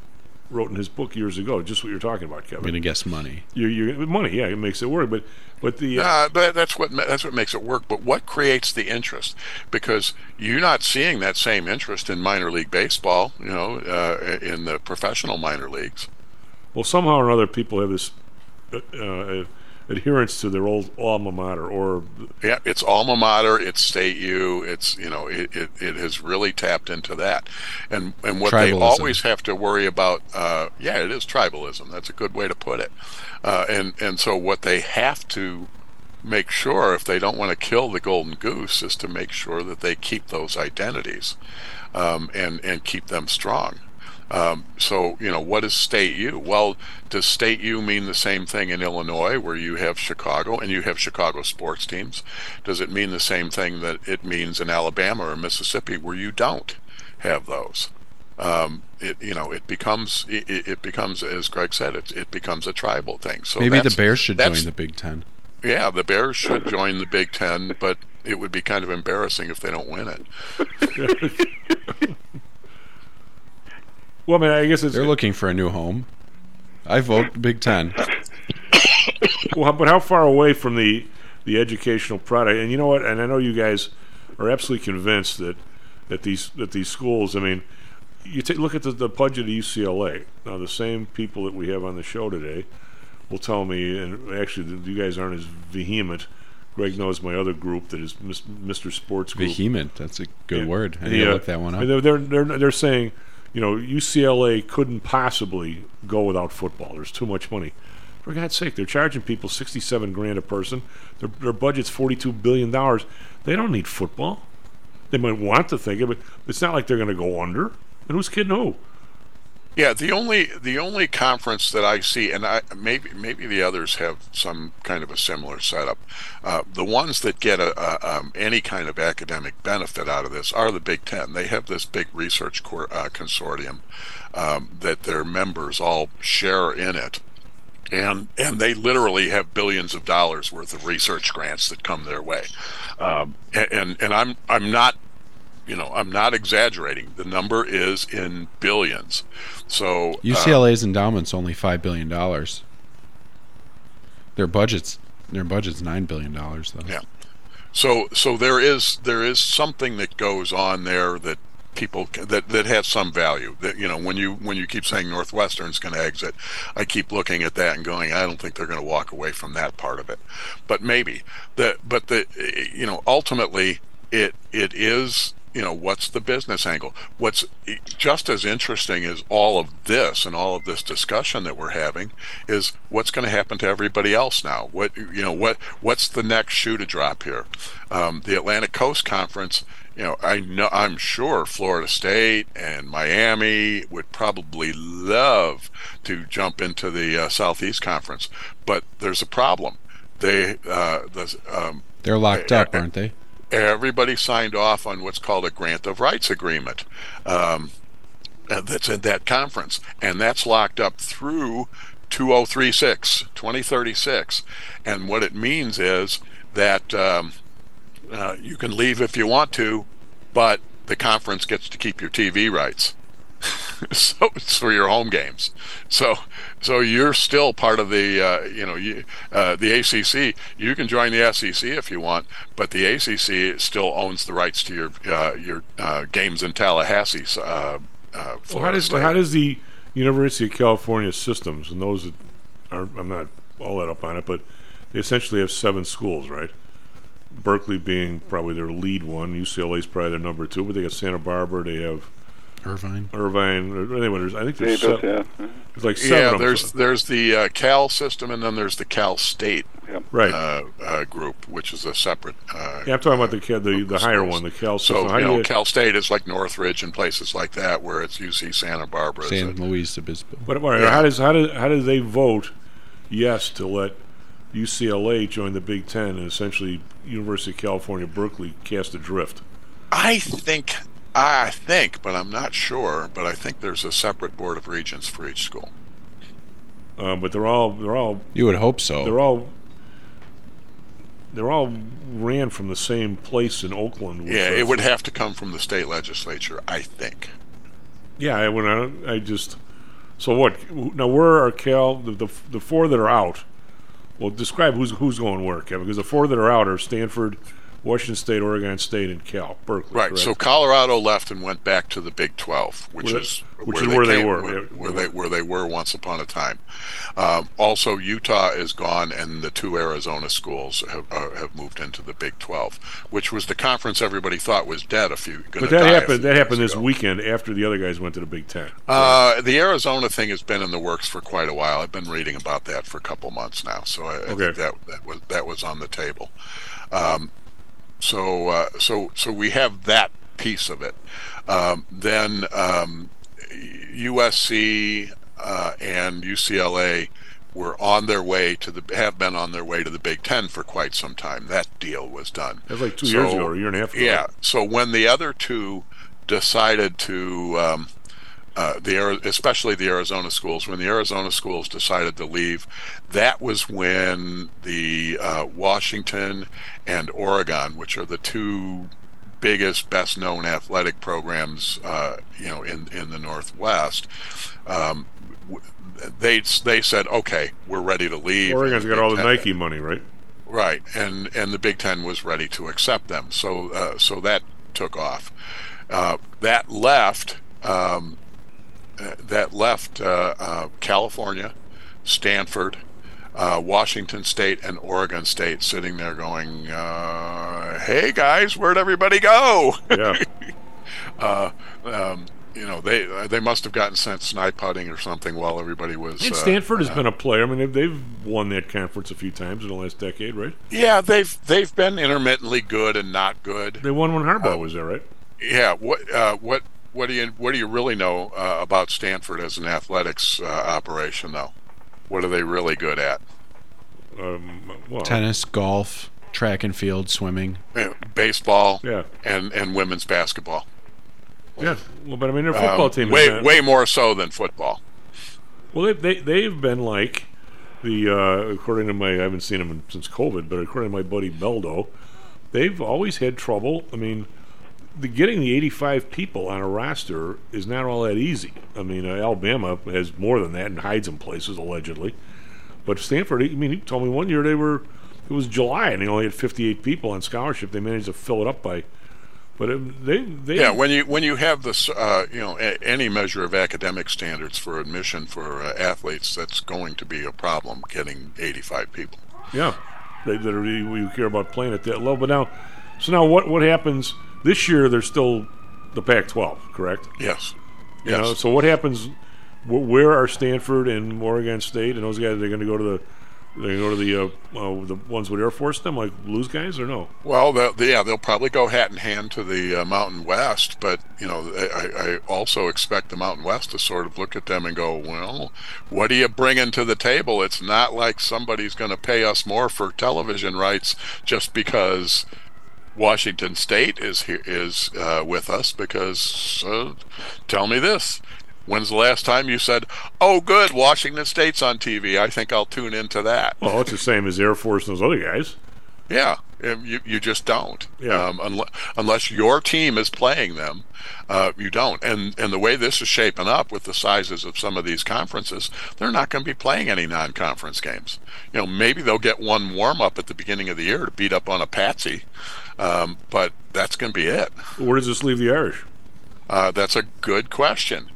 wrote in his book years ago just what you're talking about, Kevin. I'm going to guess money. You, you, money, yeah, it makes it work, but but the uh, uh, but that's what that's what makes it work. But what creates the interest? Because you're not seeing that same interest in minor league baseball, you know, uh, in the professional minor leagues. Well, somehow or another, people have this uh, adherence to their old alma mater, or yeah, it's alma mater, it's State U, it's you know, it, it, it has really tapped into that, and and what tribalism. They always have to worry about. Uh, yeah, it is tribalism. That's a good way to put it. Uh, and and so what they have to make sure, if they don't want to kill the golden goose, is to make sure that they keep those identities, um, and and keep them strong. Um, so, you know, what is State U? Well, does State U mean the same thing in Illinois, where you have Chicago and you have Chicago sports teams? Does it mean the same thing that it means in Alabama or Mississippi, where you don't have those? Um, it you know it becomes it, it becomes, as Greg said, it it becomes a tribal thing. So maybe the Bears should join the Big Ten. Yeah, the Bears should join the Big Ten, but it would be kind of embarrassing if they don't win it. Well, I mean, I guess it's, they're looking for a new home. I vote Big Ten. Well, but how far away from the, the educational product? And you know what? And I know you guys are absolutely convinced that, that these that these schools. I mean, you take look at the, the budget of U C L A. Now, the same people that we have on the show today will tell me, and actually, you guys aren't as vehement. Greg knows my other group that is Mister Sports Group. Vehement. That's a good yeah. word. I need yeah. to look that one up. They're they're they're, they're saying, you know, U C L A couldn't possibly go without football. There's too much money. For God's sake, they're charging people sixty-seven grand a person. Their, their budget's forty-two billion dollars. They don't need football. They might want to think of it, but it's not like they're going to go under. And who's kidding who? Yeah, the only the only conference that I see, and I maybe maybe the others have some kind of a similar setup. Uh, the ones that get a, a, um, any kind of academic benefit out of this are the Big Ten. They have this big research cor- uh, consortium um, that their members all share in it, and and they literally have billions of dollars worth of research grants that come their way. Um, and and I'm I'm not. You know, I'm not exaggerating. The number is in billions. So U C L A's um, endowment's only five billion dollars. Their budget's their budget's nine billion dollars, though. Yeah. So so there is there is something that goes on there that people that that has some value. That you know, when you when you keep saying Northwestern's going to exit, I keep looking at that and going, I don't think they're going to walk away from that part of it. But maybe the but the you know ultimately it it is. You know, what's the business angle? What's just as interesting as all of this and all of this discussion that we're having is what's going to happen to everybody else now. What you know, what what's the next shoe to drop here? Um, the Atlantic Coast Conference. You know, I know I'm sure Florida State and Miami would probably love to jump into the uh, Southeast Conference, but there's a problem. They uh, the, um, they're locked up, uh, aren't they? Everybody signed off on what's called a grant of rights agreement um, that's in that conference, and that's locked up through twenty thirty-six. And what it means is that um, uh, you can leave if you want to, but the conference gets to keep your T V rights. So it's for your home games. So so you're still part of the uh, you know you, uh, the A C C. You can join the S E C if you want, but the A C C still owns the rights to your uh, your uh, games in Tallahassee. Uh, uh, well, how does State. how does the University of California systems and those that are, I'm not all that up on it, but they essentially have seven schools, right? Berkeley being probably their lead one. U C L A is probably their number two, but they got Santa Barbara. They have Irvine. Irvine. Anyway, there's, I think there's seven. Yeah. There's like seven yeah, there's, of them. There's the uh, Cal system, and then there's the Cal State yep. right. uh, uh, group, which is a separate. Uh, yeah, I'm talking uh, about the the, the higher one, the Cal system. So, How you know, you Cal State is like Northridge and places like that, where it's U C Santa Barbara. San Luis Obispo. But right, yeah. how, does, how, does, how do they vote yes to let U C L A join the Big Ten, and essentially University of California, Berkeley cast adrift? I think... I think, but I'm not sure. But I think there's a separate board of regents for each school. Uh, but they're all they're all. You would hope so. They're all they're all ran from the same place in Oakland. Yeah, it would have to come from the state legislature, I think. Yeah, I when I, I just so what now? Where are Cal the, the the four that are out? Well, describe who's who's going where, Kevin, because the four that are out are Stanford, Washington State, Oregon State, and Cal, Berkeley. Right, correct? So Colorado left and went back to the Big Twelve, which where, is where, which is they, where came, they were, where, where they where they were once upon a time. Um, also, Utah is gone, and the two Arizona schools have uh, have moved into the Big Twelve, which was the conference everybody thought was dead a few. Gonna but that die happened. That happened this ago. weekend after the other guys went to the Big Ten. Right? Uh, the Arizona thing has been in the works for quite a while. I've been reading about that for a couple months now, so I, okay. I think that that was that was on the table. Um, So, uh, so, so we have that piece of it. Um, then um, U S C uh, and U C L A were on their way to the have been on their way to the Big Ten for quite some time. That deal was done. That was like two so, years ago, or a year and a half ago. Yeah. So when the other two decided to, um, uh, the especially the Arizona schools, when the Arizona schools decided to leave, that was when the uh, Washington and Oregon, which are the two biggest, best-known athletic programs, uh, you know, in in the Northwest, um, they they said, "Okay, we're ready to leave." Oregon's got all the Nike money, right? Right, and and the Big Ten was ready to accept them, so uh, so that took off. Uh, that left um, that left uh, uh, California, Stanford, Uh, Washington State, and Oregon State sitting there going, uh, "Hey guys, where'd everybody go?" Yeah. uh, um, you know, they they must have gotten sent snipe hunting or something while everybody was. And Stanford uh, has uh, been a player. I mean, they've, they've won that conference a few times in the last decade, right? Yeah, they've they've been intermittently good and not good. They won when Harbaugh uh, was there, right? Yeah. What uh, what what do you what do you really know uh, about Stanford as an athletics uh, operation, though? What are they really good at? Um, well, tennis, golf, track and field, swimming, baseball, yeah. and and women's basketball. Yeah, well, but I mean, their football um, team way is way more so than football. Well, they they they've been like the uh, according to my I haven't seen them since COVID, but according to my buddy Beldo, they've always had trouble. I mean, the getting the eighty-five people on a roster is not all that easy. I mean, uh, Alabama has more than that and hides in places, allegedly. But Stanford, I mean, he told me one year they were, it was July, and they only had fifty-eight people on scholarship. They managed to fill it up by, but it, they, they... Yeah, when you when you have this, uh, you know, a, any measure of academic standards for admission for uh, athletes, that's going to be a problem, getting eighty-five people. Yeah, they, that are, you care about playing at that level. But now, so now what, what happens... This year, they're still the Pac twelve, correct? Yes. You yes. know, so what happens? Where are Stanford and Oregon State and those guys? They're going to go to the, they go to the uh, uh, the ones with Air Force. Them like blues guys or no? Well, they'll, yeah, they'll probably go hat in hand to the uh, Mountain West. But you know, I, I also expect the Mountain West to sort of look at them and go, well, what are you bringing to the table? It's not like somebody's going to pay us more for television rights just because Washington State is here, is uh, with us because, uh, tell me this, when's the last time you said, oh good, Washington State's on T V, I think I'll tune into that? Well, it's the same as Air Force and those other guys. Yeah, you you just don't. Yeah. Um, unless, unless your team is playing them, uh, you don't. And and the way this is shaping up with the sizes of some of these conferences, they're not going to be playing any non-conference games. You know, maybe they'll get one warm-up at the beginning of the year to beat up on a patsy, um, but that's going to be it. Where does this leave the Irish? Uh, that's a good question.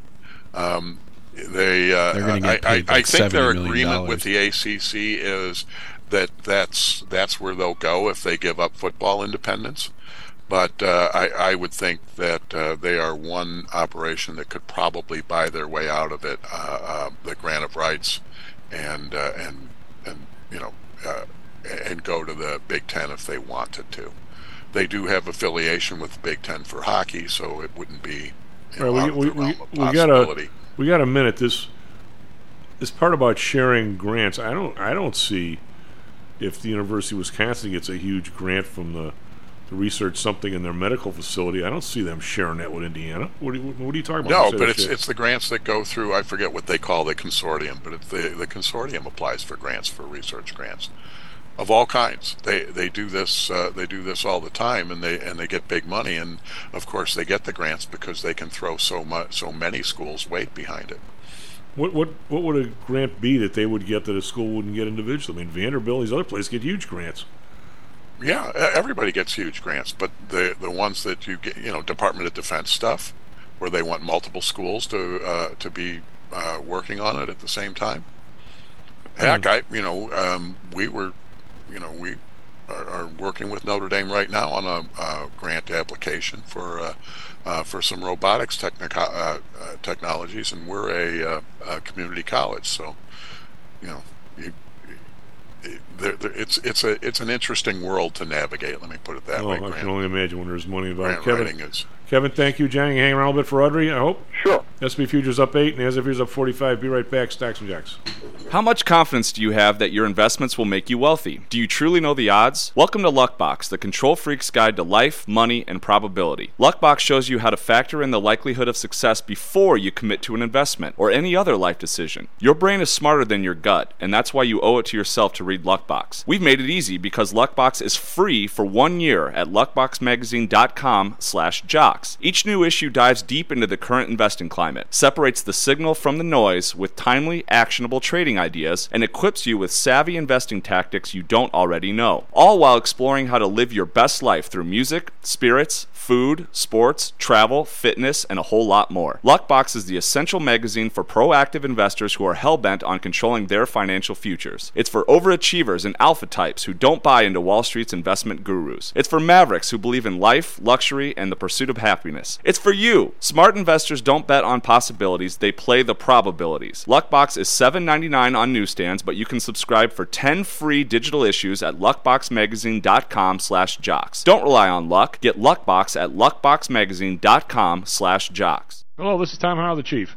Um, they, uh, I, I, I think their agreement with the A C C is that that's that's where they'll go if they give up football independence. But uh, I, I would think that uh, they are one operation that could probably buy their way out of it, uh, uh, the grant of rights, and uh, and and you know uh, and go to the Big Ten if they wanted to. They do have affiliation with the Big Ten for hockey, so it wouldn't be. You know, right, we we, we, we got a we got a minute. This this part about sharing grants, I don't I don't see if the University of Wisconsin gets a huge grant from the. to research something in their medical facility, I don't see them sharing that with Indiana. What are you, what are you talking about? No, but it's shit? it's the grants that go through. I forget what they call the consortium, but it's the the consortium applies for grants, for research grants of all kinds. They they do this uh, they do this all the time, and they and they get big money, and of course they get the grants because they can throw so much so many schools' weight behind it. What what what would a grant be that they would get that a school wouldn't get individually? I mean, Vanderbilt, these other places get huge grants. Yeah, everybody gets huge grants, but the the ones that you get, you know, Department of Defense stuff, where they want multiple schools to uh, to be uh, working on it at the same time. Heck, mm. I you know um, we were, you know, we are, are working with Notre Dame right now on a uh, grant application for uh, uh, for some robotics technico- uh, uh, technologies, and we're a, uh, a community college, so you know. You, They're, they're, it's it's a it's an interesting world to navigate. Let me put it that oh, way. Grant. I can only imagine when there's money involved. Kevin, is... Kevin, thank you. Johnny, hang around a bit for Audrey, I hope. Sure. S and P futures up eight, and the S and P futures up forty-five. Be right back. Stocks and Jacks. How much confidence do you have that your investments will make you wealthy? Do you truly know the odds? Welcome to Luckbox, the control freak's guide to life, money, and probability. Luckbox shows you how to factor in the likelihood of success before you commit to an investment or any other life decision. Your brain is smarter than your gut, and that's why you owe it to yourself to read Luckbox. We've made it easy because Luckbox is free for one year at luckbox magazine dot com slash jocks. Each new issue dives deep into the current investing climate, separates the signal from the noise with timely, actionable trading ideas, and equips you with savvy investing tactics you don't already know, all while exploring how to live your best life through music, spirits, food, sports, travel, fitness, and a whole lot more. Luckbox is the essential magazine for proactive investors who are hell-bent on controlling their financial futures. It's for over Achievers and alpha types who don't buy into Wall Street's investment gurus. It's for mavericks who believe in life, luxury, and the pursuit of happiness. It's for you. Smart investors don't bet on possibilities, they play the probabilities. Luckbox is seven dollars and ninety-nine cents on newsstands, but you can subscribe for ten free digital issues at luckbox magazine dot com slash jocks. Don't rely on luck. Get Luckbox at luckbox magazine dot com slash jocks. Hello, this is Tom Howell, the Chief.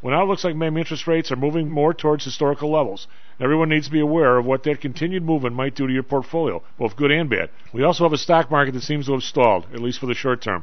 Well, now it looks like maybe interest rates are moving more towards historical levels. Everyone needs to be aware of what that continued movement might do to your portfolio, both good and bad. We also have a stock market that seems to have stalled, at least for the short term.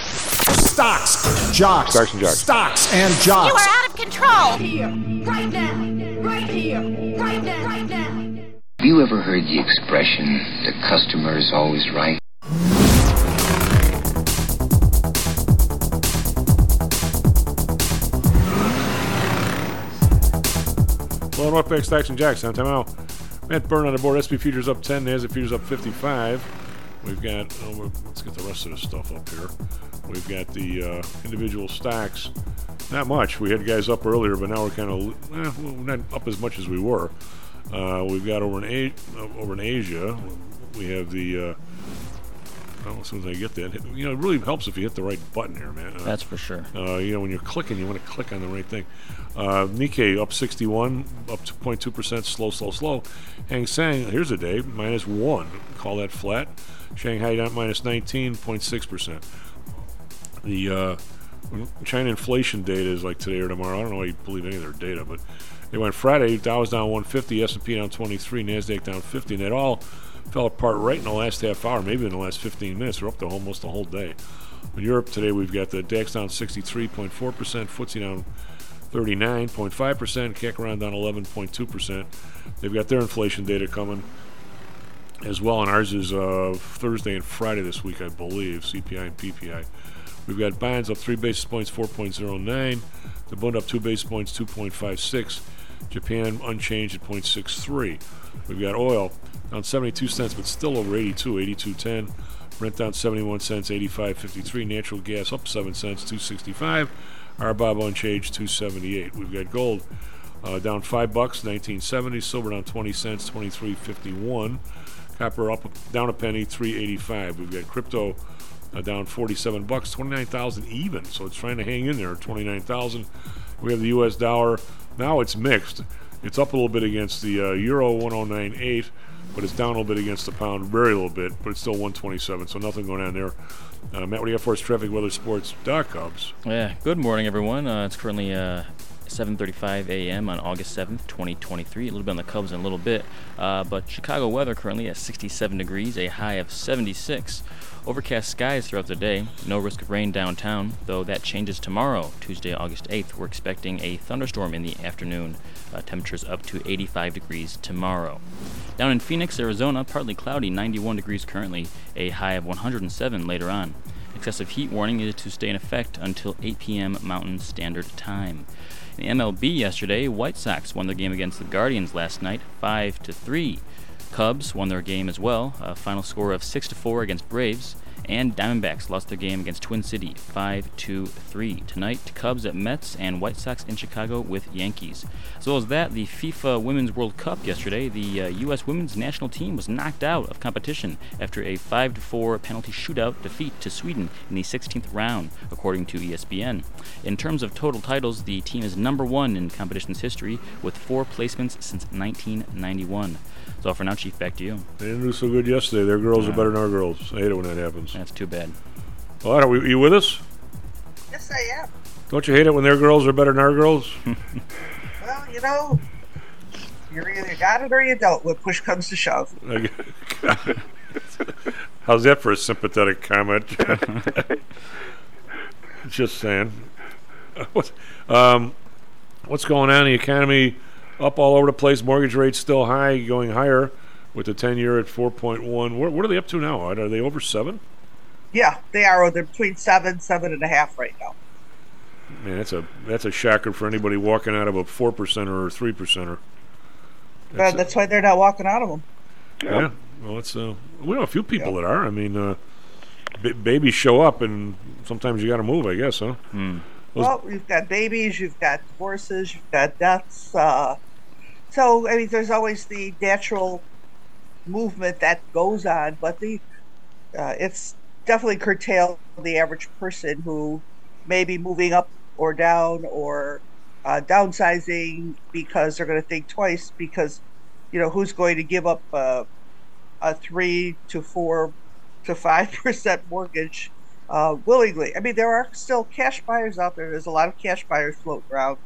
Stocks, jocks, stocks and jocks, stocks and jocks. You are out of control. Right here, right now, right here, right now, right now. Have you ever heard the expression, the customer is always right? Hello and welcome back to Stocks and Jocks. I'm Tom Howell. Matt Byrne on the board. S and P futures up ten, NASDAQ futures up fifty-five. We've got, oh, let's get the rest of the stuff up here. We've got the uh, individual stocks. Not much. We had guys up earlier, but now we're kind of eh, well, not up as much as we were. Uh, we've got over in A- over in Asia, we have the. Uh, Well, as soon as I get that, you know, it really helps if you hit the right button here, man. Uh, That's for sure. Uh, you know, when you're clicking, you want to click on the right thing. Uh, Nikkei up sixty-one, up two point two percent, slow, slow, slow. Hang Seng, here's a day, minus one. Call that flat. Shanghai down minus nineteen point six percent. The uh, China inflation data is like today or tomorrow. I don't know why you believe any of their data, but they went Friday. Dow was down one fifty, S and P down twenty-three, NASDAQ down fifty, and it all fell apart right in the last half hour, maybe in the last fifteen minutes. We're up to almost the whole day. In Europe today, we've got the DAX down sixty-three point four percent, FTSE down thirty-nine point five percent, C A C around down eleven point two percent. They've got their inflation data coming as well, and ours is uh, Thursday and Friday this week, I believe, C P I and P P I. We've got bonds up three basis points, four point oh nine. The Bund up two basis points, two point five six. Japan unchanged at zero point six three. We've got oil down seventy-two cents, but still over eighty-two, eighty-two ten. Brent down seventy-one cents, eighty-five fifty-three. Natural gas up seven cents, two sixty-five. Our Bob unchanged, two seventy-eight. We've got gold uh, down five bucks, nineteen seventy. Silver down twenty cents, twenty-three fifty-one. Copper up down a penny, three eighty-five. We've got crypto uh, down forty-seven bucks, twenty-nine thousand even. So it's trying to hang in there, twenty-nine thousand. We have the U S dollar. Now it's mixed. It's up a little bit against the uh, euro, one oh nine point eight, but it's down a little bit against the pound, very little bit, but it's still one twenty-seven, so nothing going on there. Uh, Matt, what do you have for us? Traffic, weather, sports, dot cubs. Yeah, good morning, everyone. Uh, it's currently uh, seven thirty-five a.m. on August seventh, twenty twenty-three. A little bit on the Cubs in a little bit, uh, but Chicago weather currently at sixty-seven degrees, a high of seventy-six. Overcast skies throughout the day, no risk of rain downtown, though that changes tomorrow, Tuesday, August eighth. We're expecting a thunderstorm in the afternoon. Uh, temperatures up to eighty-five degrees tomorrow. Down in Phoenix, Arizona, partly cloudy, ninety-one degrees currently, a high of one hundred seven later on. Excessive heat warning is to stay in effect until eight p.m. Mountain Standard Time. In the M L B yesterday, White Sox won their game against the Guardians last night, five to three. Cubs won their game as well, a final score of six to four against Braves, and Diamondbacks lost their game against Twin City, five to three. Tonight, Cubs at Mets and White Sox in Chicago with Yankees. As well as that, the FIFA Women's World Cup yesterday, the uh, U S Women's National Team was knocked out of competition after a five to four penalty shootout defeat to Sweden in the sixteenth round, according to E S P N. In terms of total titles, the team is number one in competition's history with four placements since nineteen ninety-one. So for now, Chief, back to you. They didn't do so good yesterday. Their girls uh, are better than our girls. I hate it when that happens. That's too bad. Well, are, we, are you with us? Yes, I am. Don't you hate it when their girls are better than our girls? Well, you know, you're either got it or you don't when push comes to shove. How's that for a sympathetic comment? Just saying. What's, um, what's going on in the economy? Up all over the place. Mortgage rates still high, going higher with the ten-year at four point one. What, what are they up to now? Are they over seven? Yeah, they are. They're between seven, seven and a half right now. Man, that's a that's a shocker for anybody walking out of a four percenter or a three percenter. That's, uh, that's why they're not walking out of them. Yeah. yeah. Well, it's uh, we know a few people yeah. that are. I mean, uh, b- babies show up, and sometimes you got to move. I guess, huh? Mm. Well, you've got babies, you've got divorces, you've got deaths. Uh, so, I mean, there's always the natural movement that goes on, but the uh, it's definitely curtailed the average person who may be moving up or down or uh, downsizing because they're going to think twice because, you know, who's going to give up uh, a three to four to five percent mortgage Uh, willingly. I mean, there are still cash buyers out there. There's a lot of cash buyers floating around.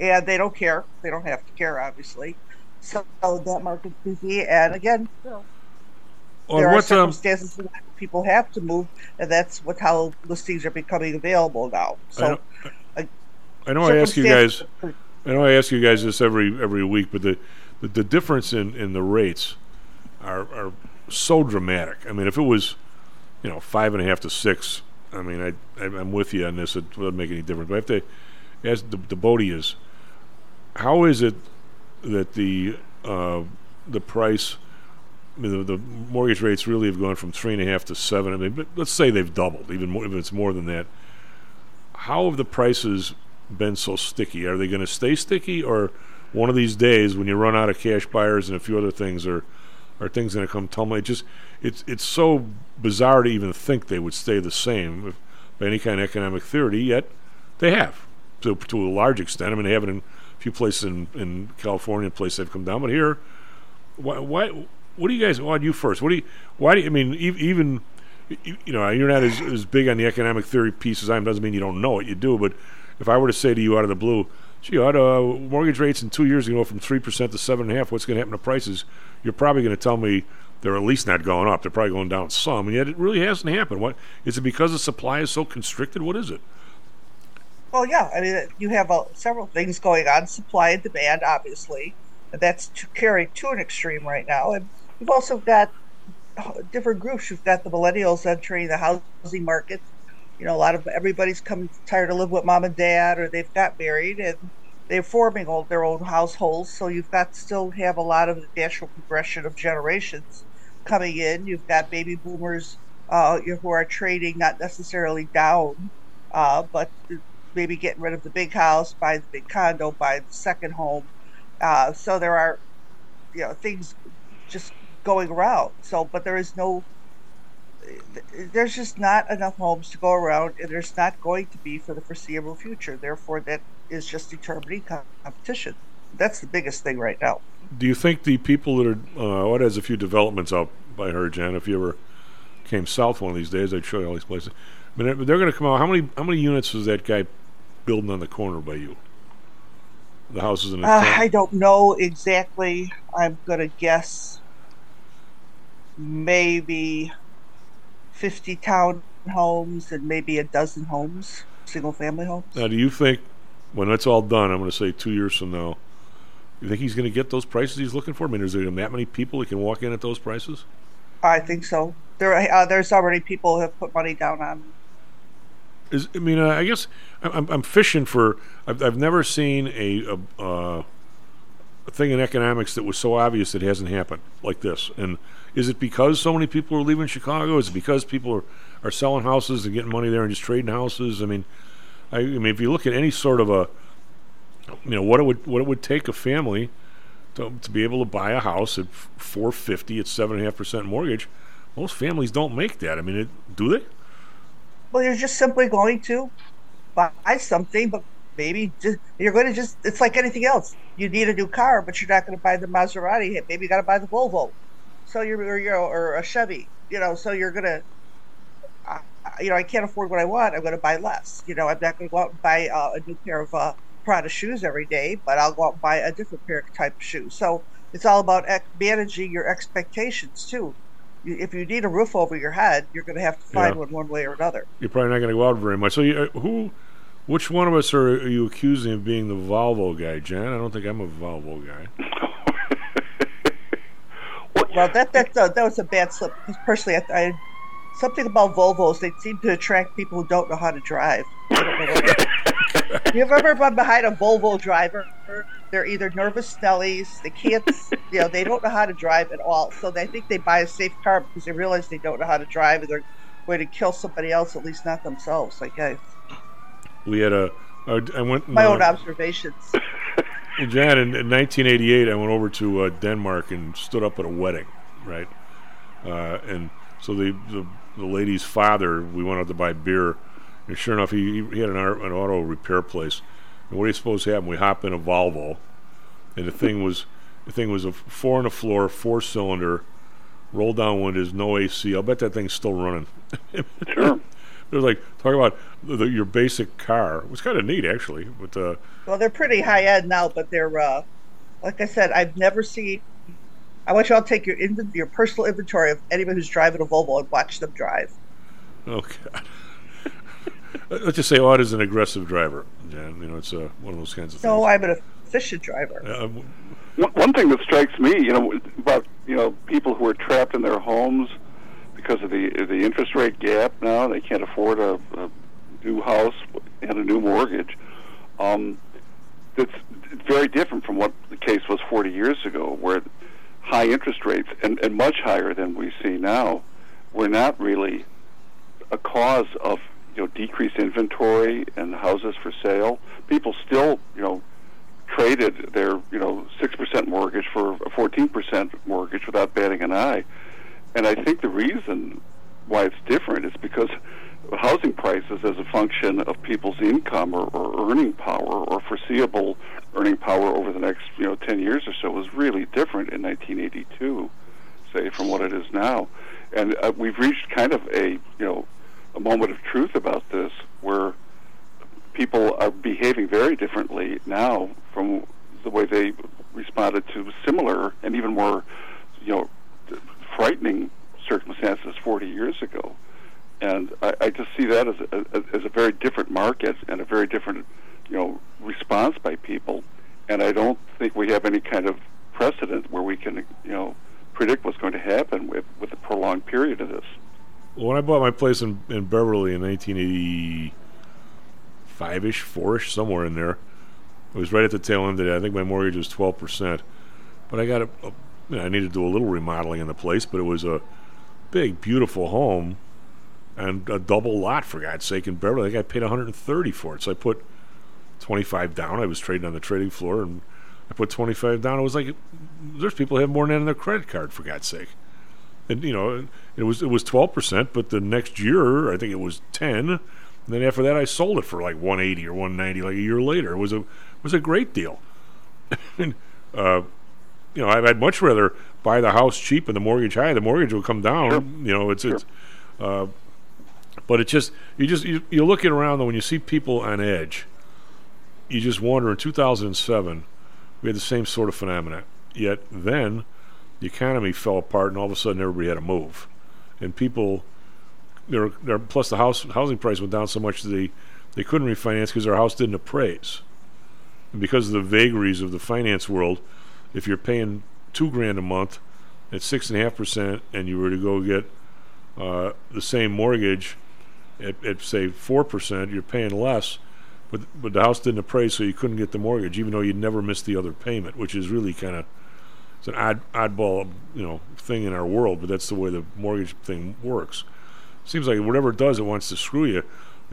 And they don't care. They don't have to care, obviously. So that market's busy. And again, you know, well, there are circumstances um, where people have to move. And that's what how listings are becoming available now. So I know I, I, know I ask you guys I know I ask you guys this every every week, but the, the, the difference in, in the rates are, are so dramatic. I mean, if it was you know, five and a half to six. I mean, I, I, I'm with you on this. It doesn't make any difference. But I have to ask the, the Bodie is, how is it that the uh, the price, I mean, the, the mortgage rates really have gone from three and a half to seven? I mean, but let's say they've doubled, even more, if it's more than that. how have the prices been so sticky? Are they going to stay sticky, or one of these days when you run out of cash buyers and a few other things, are are things going to come tumbling? It just it's it's so bizarre to even think they would stay the same if, by any kind of economic theory. Yet they have to to a large extent. I mean, they have it in a few places in, in California, places they've come down, but here, why why what do you guys? Well, you first. What do you? Why do you, I mean? E- even you know, you're not as, as big on the economic theory piece as I am. Doesn't mean you don't know it. You do, but if I were to say to you out of the blue, gee, out of mortgage rates in two years ago from three percent to seven point five percent, what's going to happen to prices? You're probably going to tell me they're at least not going up. They're probably going down some, and yet it really hasn't happened. What, is it because the supply is so constricted? What is it? Well, yeah, I mean, you have uh, several things going on, supply and demand, obviously. And that's to carried to an extreme right now. And you've also got different groups. You've got the millennials entering the housing market. You know, a lot of everybody's come tired to live with mom and dad, or they've got married and they're forming all their own households. So you've got still have a lot of the natural progression of generations coming in. You've got baby boomers uh, who are trading, not necessarily down, uh, but maybe getting rid of the big house, buying the big condo, buying the second home. Uh, so there are, you know, things just going around. So, but there is no. There's just not enough homes to go around, and there's not going to be for the foreseeable future. Therefore, that is just determining competition. That's the biggest thing right now. Do you think the people that are, uh, what has a few developments out by her, Jen? If you ever came south one of these days, I'd show you all these places. I mean, they're going to come out. How many how many units was that guy building on the corner by you? The houses in the uh, I don't know exactly. I'm going to guess maybe fifty townhomes and maybe a dozen homes, single-family homes. Now, do you think, when that's all done, I'm going to say two years from now, you think he's going to get those prices he's looking for? I mean, is there that many people that can walk in at those prices? I think so. There, uh, there's already people who have put money down on. Is I mean, uh, I guess I'm, I'm fishing for. I've, I've never seen a, a, uh, a thing in economics that was so obvious that hasn't happened like this, and. Is it because so many people are leaving Chicago? Is it because people are, are selling houses and getting money there and just trading houses? I mean, I, I mean, if you look at any sort of a, you know, what it would what it would take a family to to be able to buy a house at four fifty at seven and a half percent mortgage, most families don't make that. I mean, it, do they? Well, you're just simply going to buy something, but maybe just you're going to just. It's like anything else. You need a new car, but you're not going to buy the Maserati. Maybe you got to buy the Volvo. So you're, or, you know, or a Chevy, you know. So you're gonna, uh, you know, I can't afford what I want. I'm gonna buy less. You know, I'm not gonna go out and buy uh, a new pair of uh, Prada shoes every day, but I'll go out and buy a different pair of type of shoes. So it's all about ex- managing your expectations too. You, if you need a roof over your head, you're gonna have to find yeah. one one way or another. You're probably not gonna go out very much. So you, uh, who, which one of us are, are you accusing of being the Volvo guy, Jen? I don't think I'm a Volvo guy. Well, that that uh, that was a bad slip. Personally, I, I something about Volvos. They seem to attract people who don't know how to drive. You've ever been behind a Volvo driver? They're either nervous Nellies. They can't, you know, they don't know how to drive at all. So they think they buy a safe car because they realize they don't know how to drive, and they're going to kill somebody else, at least not themselves. Like I, we had a, uh, I went my no. own observations. Well, Jan, in, in nineteen eighty-eight, I went over to uh, Denmark and stood up at a wedding, right? Uh, and so the, the the lady's father, we went out to buy beer, and sure enough, he he had an, an auto repair place. And what do you suppose happened? We hopped in a Volvo, and the thing was the thing was a four on the floor, four cylinder, roll down windows, no A C. I'll bet that thing's still running. Sure. They're like, talking about the, your basic car. It was kind of neat, actually. But uh, well, they're pretty high-end now, but they're, uh, like I said, I've never seen... I want you all to take your inv- your personal inventory of anybody who's driving a Volvo and watch them drive. Oh, God. Let's just say Auda's an aggressive driver. Yeah, you know, it's uh, one of those kinds of things. No, I'm an efficient driver. Uh, one, one thing that strikes me, you know, about, you know, people who are trapped in their homes... because of the the interest rate gap now, they can't afford a, a new house and a new mortgage. Um, it's very different from what the case was forty years ago, where high interest rates, and, and much higher than we see now, were not really a cause of you know, decreased inventory and houses for sale. People still, you know, traded their, you know, six percent mortgage for a fourteen percent mortgage without batting an eye. And I think the reason why it's different is because housing prices as a function of people's income or, or earning power or foreseeable earning power over the next, you know, ten years or so was really different in nineteen eighty-two, say, from what it is now. And uh, we've reached kind of a, you know, a moment of truth about this where people are behaving very differently now from the way they responded to similar and even more, you know, frightening circumstances forty years ago. And I, I just see that as a, as a very different market and a very different, you know, response by people. And I don't think we have any kind of precedent where we can, you know, predict what's going to happen with, with a prolonged period of this. Well, when I bought my place in, in Beverly in nineteen eighty-five-ish, four-ish, somewhere in there, it was right at the tail end of that. I think my mortgage was twelve percent. But I got a, a you know, I needed to do a little remodeling in the place, but it was a big, beautiful home and a double lot, for God's sake, in Beverly. I think I paid one hundred thirty dollars for it. So I put twenty-five dollars down. I was trading on the trading floor, and I put twenty-five dollars down. It was like, there's people who have more than that on their credit card, for God's sake. And, you know, it was it was twelve percent, but the next year, I think it was ten. And then after that, I sold it for like one eighty or one ninety, like a year later. It was a it was a great deal. And, uh, you know, I'd much rather buy the house cheap and the mortgage high. The mortgage will come down. Sure. You know, it's, sure. it's uh, but it's just, you just, you, you're looking around, though, when you see people on edge, you just wonder. In two thousand seven, we had the same sort of phenomena. Yet then, the economy fell apart, and all of a sudden everybody had to move, and people, there, there. Plus the house housing price went down so much that they, they couldn't refinance because their house didn't appraise, and because of the vagaries of the finance world, if you're paying two grand a month at six and a half percent, and you were to go get uh, the same mortgage at, at say four percent, you're paying less. But, but the house didn't appraise, so you couldn't get the mortgage, even though you'd never missed the other payment, which is really kind of, it's an odd oddball, you know, thing in our world. But that's the way the mortgage thing works. Seems like whatever it does, it wants to screw you. I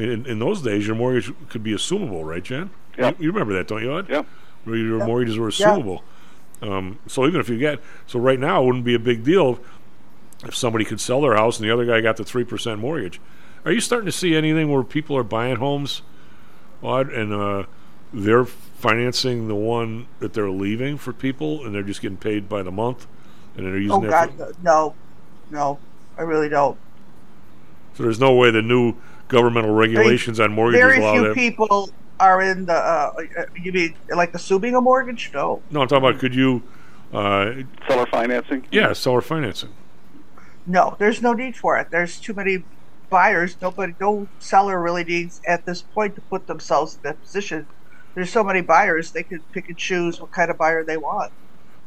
mean, in, in those days, your mortgage could be assumable, right, Jen? Yeah. You, you remember that, don't you, Ed? Yeah. Where your yeah. mortgages were assumable. Yeah. Um, so even if you get, so right now it wouldn't be a big deal if somebody could sell their house and the other guy got the three percent mortgage. Are you starting to see anything where people are buying homes? Odd, and uh, they're financing the one that they're leaving for people, and they're just getting paid by the month, and they're using. Oh that God, for... no, no, I really don't. So there's no way the new governmental regulations I mean, on mortgages very allow few that. People are in the. Uh, you mean like assuming a mortgage? No. No, I'm talking about could you uh, seller financing? Yeah, seller financing. No, there's no need for it. There's too many. Buyers, nobody, no seller really needs at this point to put themselves in that position. There's so many buyers; they can pick and choose what kind of buyer they want.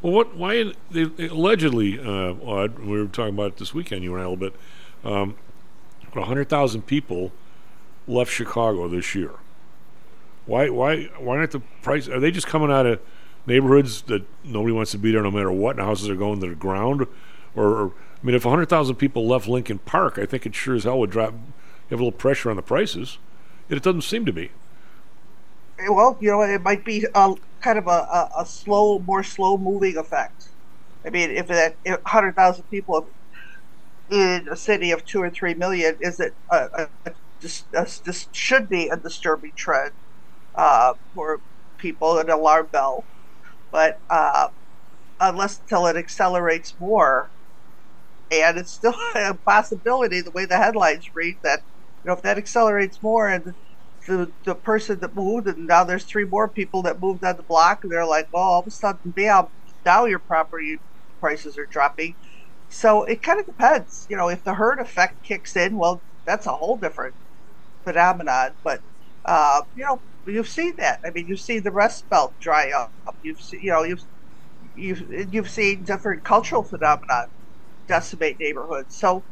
Well, what? Why they, they allegedly? Uh, Odd, we were talking about it this weekend. You and I a little bit. Um, a hundred thousand people left Chicago this year. Why? Why? Why aren't the price? Are they just coming out of neighborhoods that nobody wants to be there, no matter what, and houses are going to the ground, or? or I mean, if one hundred thousand people left Lincoln Park, I think it sure as hell would drop, have a little pressure on the prices. Yet it doesn't seem to be. Well, you know, it might be a, kind of a, a, a slow, more slow-moving effect. I mean, if that if one hundred thousand people in a city of two or three million, is it a, a, just, a, just should be a disturbing trend uh, for people, an alarm bell. But uh, unless until it accelerates more. And it's still a possibility, the way the headlines read, that you know if that accelerates more, and the the person that moved, and now there's three more people that moved on the block, and they're like, oh, all of a sudden, bam, now your property prices are dropping. So it kind of depends, you know, if the herd effect kicks in, well, that's a whole different phenomenon. But uh, you know, you've seen that. I mean, you've seen the Rust Belt dry up. You've seen, you know, you've you've you've seen different cultural phenomena. Decimate neighborhoods. So,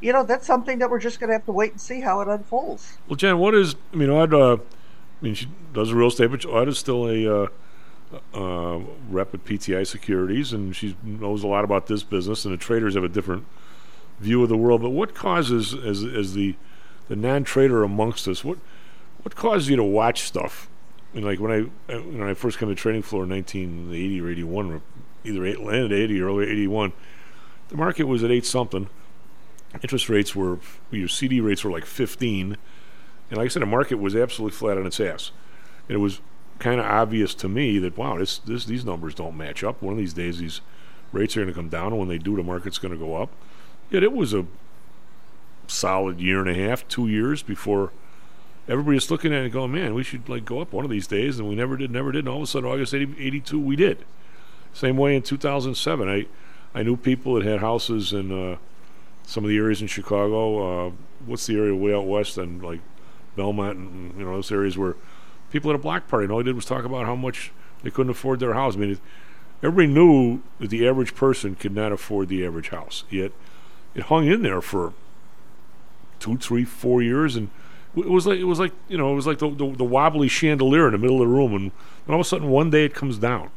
you know, that's something that we're just going to have to wait and see how it unfolds. Well, Jen, what is, I mean, Odd, uh, I mean, she does real estate, but Odd is still a uh, uh, rep at P T I Securities, and she knows a lot about this business, and the traders have a different view of the world. But what causes, as, as the the non-trader amongst us, what what causes you to watch stuff? And like when I when I first came to trading floor in nineteen eighty or eighty-one, either landed at eighty or early eighty-one, the market was at eight something. Interest rates were, your C D rates were like fifteen, and like I said, the market was absolutely flat on its ass. And it was kind of obvious to me that wow, this this these numbers don't match up. One of these days, these rates are going to come down, and when they do, the market's going to go up. Yet it was a solid year and a half, two years before everybody's looking at it and going, man, we should like go up one of these days, and we never did, never did, and all of a sudden, August eighty, eighty-two, we did. Same way in two thousand seven, I I knew people that had houses in uh, some of the areas in Chicago. Uh, what's the area way out west, and like Belmont, and you know those areas where people at a block party, and all they did was talk about how much they couldn't afford their house. I mean, it, everybody knew that the average person could not afford the average house. Yet it hung in there for two, three, four years, and it was like it was like you know it was like the the, the wobbly chandelier in the middle of the room, and, and all of a sudden one day it comes down,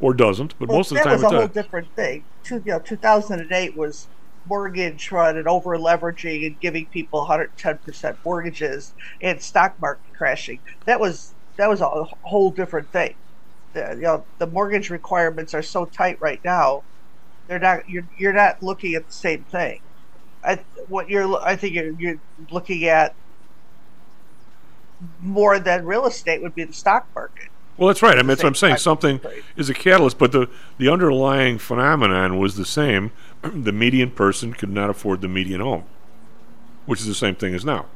or doesn't. But well, most of the time, it does. That was a whole different thing. Two, you know, two thousand eight was mortgage run and over leveraging and giving people one hundred ten percent mortgages and stock market crashing. That was that was a whole different thing. The, you know, the mortgage requirements are so tight right now. They're not you're you're not looking at the same thing. I what you're I think you're, you're looking at more than real estate would be the stock market. Well, that's right. I mean, that's what I'm saying. Something is a catalyst, but the, the underlying phenomenon was the same. The median person could not afford the median home, which is the same thing as now.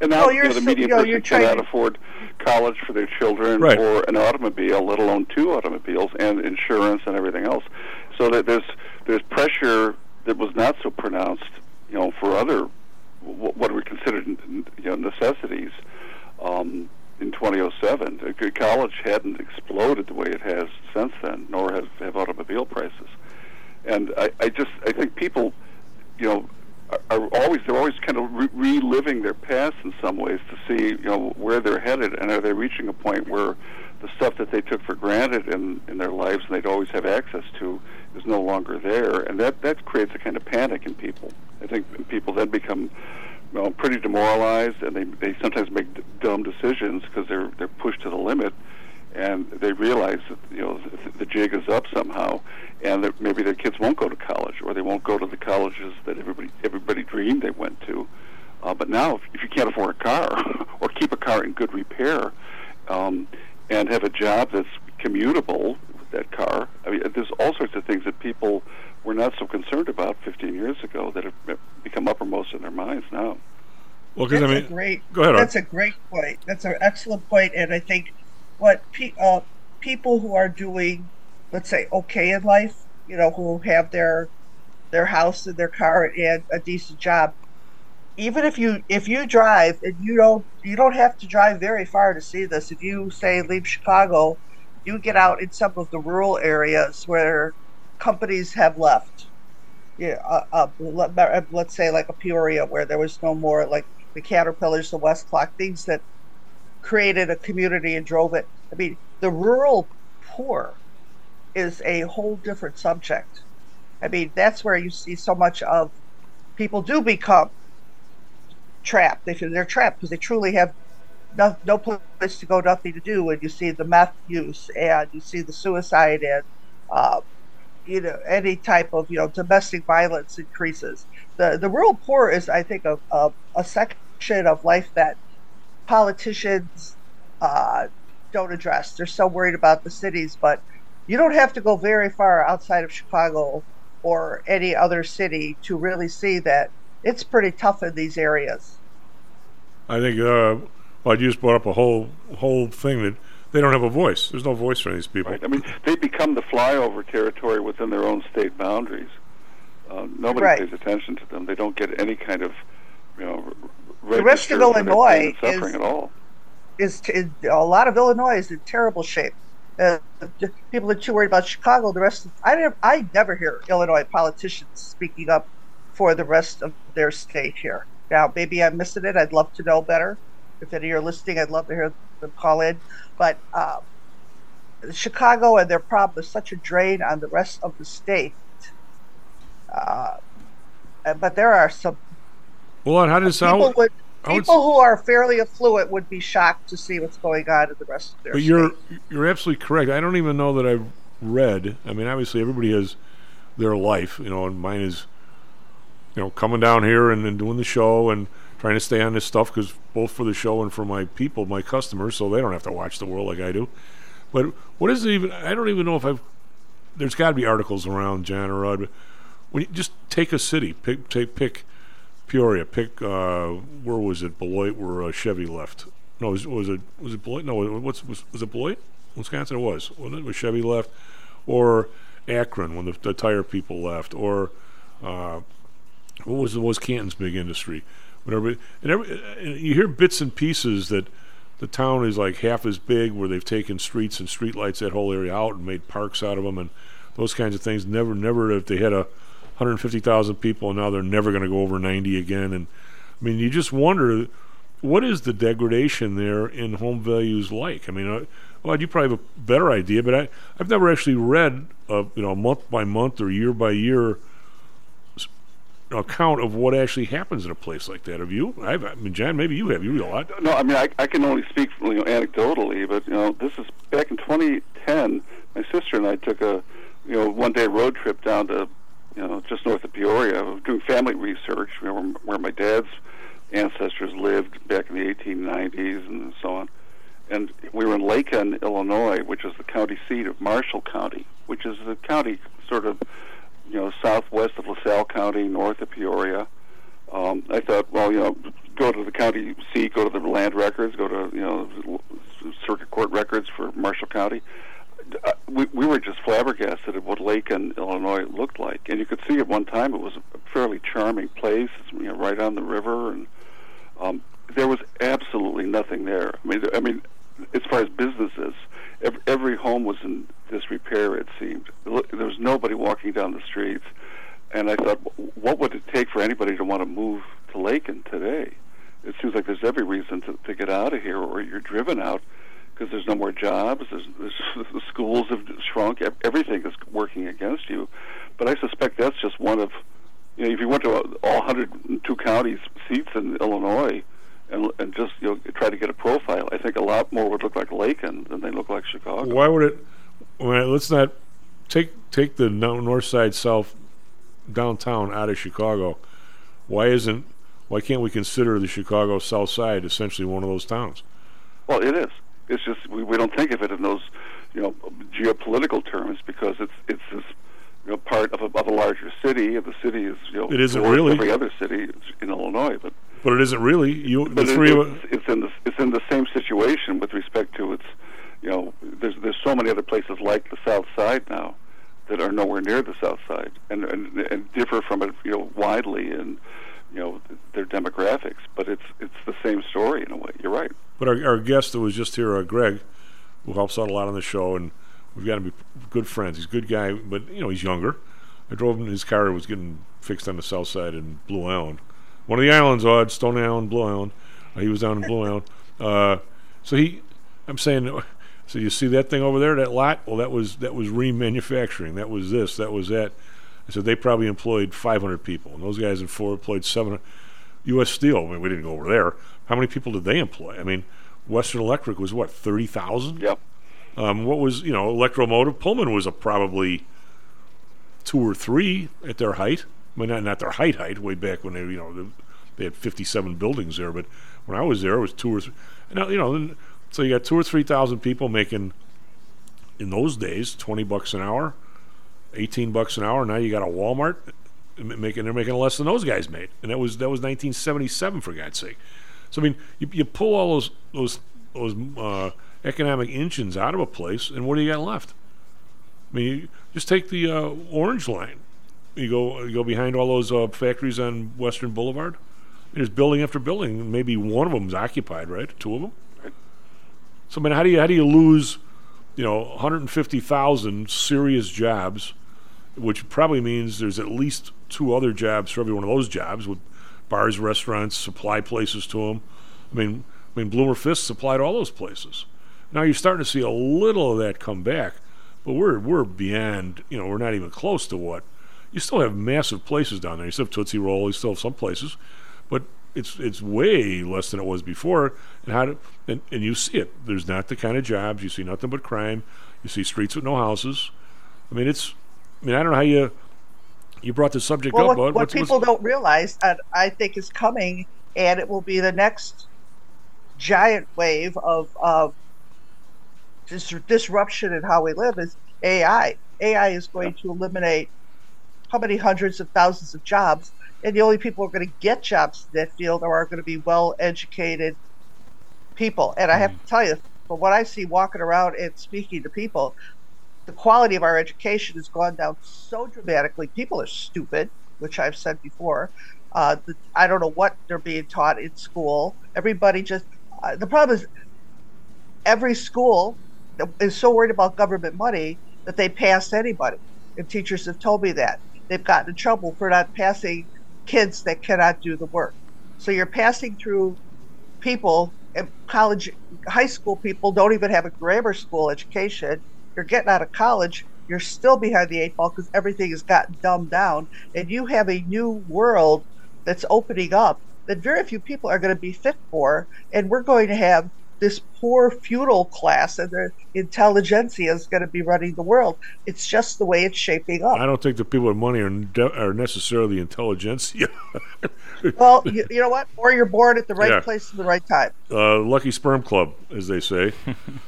And now oh, you know, the median so, you know, person cannot to... afford college for their children, right, or an automobile, let alone two automobiles, and insurance and everything else. So that there's there's pressure that was not so pronounced, you know, for other what were considered you know, necessities. Um, In twenty oh seven, college hadn't exploded the way it has since then, nor have, have automobile prices. And I, I just, I think people, you know, are, are always, they're always kind of re- reliving their past in some ways to see, you know, where they're headed, and are they reaching a point where the stuff that they took for granted in, in their lives and they'd always have access to is no longer there, and that, that creates a kind of panic in people. I think people then become Well, pretty demoralized, and they they sometimes make d- dumb decisions because they're they're pushed to the limit, and they realize that you know th- the jig is up somehow, and that maybe their kids won't go to college, or they won't go to the colleges that everybody everybody dreamed they went to. Uh, but now, if, if you can't afford a car or keep a car in good repair, um, and have a job that's commutable with that car, I mean, there's all sorts of things that people were not so concerned about fifteen years ago that have become uppermost in their minds now. Well, because I mean, a great, go ahead. That's Art. a great point. That's an excellent point, and I think what pe- uh, people who are doing, let's say, okay in life, you know, who have their their house and their car and a decent job, even if you if you drive and you don't you don't have to drive very far to see this. If you say leave Chicago, you get out in some of the rural areas where companies have left, yeah. Uh, uh, let's say like a Peoria, where there was no more like the Caterpillars, the Westclock, things that created a community and drove it. I mean, the rural poor is a whole different subject. I mean, that's where you see so much of people do become trapped. They feel they're trapped because they truly have no, no place to go, nothing to do. And you see the meth use, and you see the suicide, and uh, you know, any type of, you know, domestic violence increases. The the rural poor is, I think, a, a, a section of life that politicians uh, don't address. They're so worried about the cities, but you don't have to go very far outside of Chicago or any other city to really see that it's pretty tough in these areas. I think uh, well, you just brought up a whole whole thing that they don't have a voice. There's no voice for these people. Right. I mean, they become the flyover territory within their own state boundaries. Uh, nobody right. pays attention to them. They don't get any kind of, you know, the rest of Illinois suffering is, at all. Is, is a lot of Illinois is in terrible shape. Uh, people are too worried about Chicago. The rest, of, I never, I never hear Illinois politicians speaking up for the rest of their state here. Now, maybe I'm missing it. I'd love to know better. If any are listening, I'd love to hear them call in. But uh, Chicago and their problem is such a drain on the rest of the state. Uh, but there are some Well, how does people, how, would, how people who are fairly affluent would be shocked to see what's going on in the rest of their. But state. you're you're absolutely correct. I don't even know that I've read. I mean, obviously everybody has their life, you know, and mine is, you know, coming down here and, and doing the show and trying to stay on this stuff because both for the show and for my people, my customers, so they don't have to watch the world like I do. But what is it even? I don't even know if I've. There's got to be articles around, John or Rod. When you just take a city, pick, take, pick Peoria, pick uh, where was it? Beloit, where uh, Chevy left? No, was, was it was it Beloit? No, what's was, was it Beloit? Wisconsin, it was. Wasn't it? Was Chevy left, or Akron when the, the tire people left, or uh, what was what was Canton's big industry? Whatever. And, every, and you hear bits and pieces that. The town is like half as big, where they've taken streets and streetlights, that whole area out, and made parks out of them, and those kinds of things. Never, never. If they had a hundred fifty thousand people, and now they're never going to go over ninety again. And I mean, you just wonder what is the degradation there in home values like. I mean, uh, well, you probably have a better idea, but I, I've never actually read a you know month by month or year by year account of what actually happens in a place like that. Have you? I've, I mean, John, maybe you have. You read a lot. No, I mean, I, I can only speak you know, anecdotally, but you know, this is back in twenty ten. My sister and I took a you know one day road trip down to you know just north of Peoria. We were doing family research, you know, where, where my dad's ancestors lived back in the eighteen nineties and so on. And we were in Lakin, Illinois, which is the county seat of Marshall County, which is the county sort of. You know, southwest of LaSalle County, north of Peoria. Um, I thought, well, you know, go to the county seat, go to the land records, go to, you know, circuit court records for Marshall County. Uh, we, we were just flabbergasted at what Lakin, Illinois looked like. And you could see at one time it was a fairly charming place, you know, right on the river. And um, there was absolutely nothing there. I mean, I mean, as far as businesses, every, every home was in disrepair, it seemed. There was nobody walking down the streets, and I thought, what would it take for anybody to want to move to Lakin today? It seems like there's every reason to, to get out of here, or you're driven out because there's no more jobs, there's, there's, the schools have shrunk, everything is working against you. But I suspect that's just one of, you know, if you went to all one hundred two counties seats in Illinois and, and just, you know, try to get a profile, I think a lot more would look like Lakin than they look like Chicago. Why would it... Well, let's not take take the north side, south, downtown out of Chicago. Why isn't? Why can't we consider the Chicago South Side essentially one of those towns? Well, it is. It's just we, we don't think of it in those, you know, geopolitical terms because it's it's this you know, part of a, of a larger city. The city is you know it isn't really every other city in Illinois, but but it isn't really. You the three of it's, it's in the it's in the same situation with respect to its. You know, there's there's so many other places like the South Side now that are nowhere near the South Side and and, and differ from it, you know, widely in, you know, their demographics. But it's it's the same story in a way. You're right. But our, our guest that was just here, uh, Greg, who helps out a lot on the show, and we've got to be good friends. He's a good guy, but, you know, he's younger. I drove him in his car. It was getting fixed on the South Side in Blue Island. One of the islands, Odd, Stone Island, Blue Island. Uh, he was down in Blue Island. Uh, so he, I'm saying... So you see that thing over there, that lot? Well, that was that was remanufacturing. That was this. That was that. I said they probably employed five hundred people, and those guys in Florida employed seven hundred. U S Steel. I mean, we didn't go over there. How many people did they employ? I mean, Western Electric was what thirty thousand. Yep. Um, what was you know Electromotive Pullman was a probably two or three at their height. I mean, not not their height height. Way back when they you know they had fifty-seven buildings there, but when I was there, it was two or three. And you know. Then, so you got two or three thousand people making, in those days, twenty bucks an hour, eighteen bucks an hour. Now you got a Walmart making they're making less than those guys made, and that was that was nineteen seventy seven for God's sake. So I mean, you, you pull all those those those uh, economic engines out of a place, and what do you got left? I mean, you just take the uh, Orange Line. You go you go behind all those uh, factories on Western Boulevard. There's building after building. Maybe one of them's occupied, right? Two of them. So I mean, how do you how do you lose, you know, one hundred fifty thousand serious jobs, which probably means there's at least two other jobs for every one of those jobs with bars, restaurants, supply places to them. I mean, I mean, Bloomer Fisk supplied all those places. Now you're starting to see a little of that come back, but we're we're beyond, you know, we're not even close to what. You still have massive places down there. You still have Tootsie Roll. You still have some places, but it's it's way less than it was before. And how do, and, and you see it. There's not the kind of jobs. You see nothing but crime. You see streets with no houses. I mean, it's. I mean, I don't know how you you brought the subject well, up. What, but what people don't realize, and I think is coming, and it will be the next giant wave of uh, dis- disruption in how we live is A I. A I is going yeah. to eliminate how many hundreds of thousands of jobs, and the only people who are going to get jobs in that field are going to be well-educated people. And mm-hmm. I have to tell you, from what I see walking around and speaking to people, the quality of our education has gone down so dramatically. People are stupid, which I've said before. Uh, the, I don't know what they're being taught in school. Everybody just uh, the problem is every school is so worried about government money that they pass anybody. And teachers have told me that they've gotten in trouble for not passing kids that cannot do the work. So you're passing through people, and college, high school people don't even have a grammar school education. You're getting out of college, you're still behind the eight ball because everything has gotten dumbed down, and you have a new world that's opening up that very few people are going to be fit for, and we're going to have this poor feudal class and their intelligentsia is going to be running the world. It's just the way it's shaping up. I don't think the people with money are de- are necessarily intelligentsia. Well, you, you know what? Or you're born at the right yeah. place at the right time. Uh, lucky sperm club, as they say.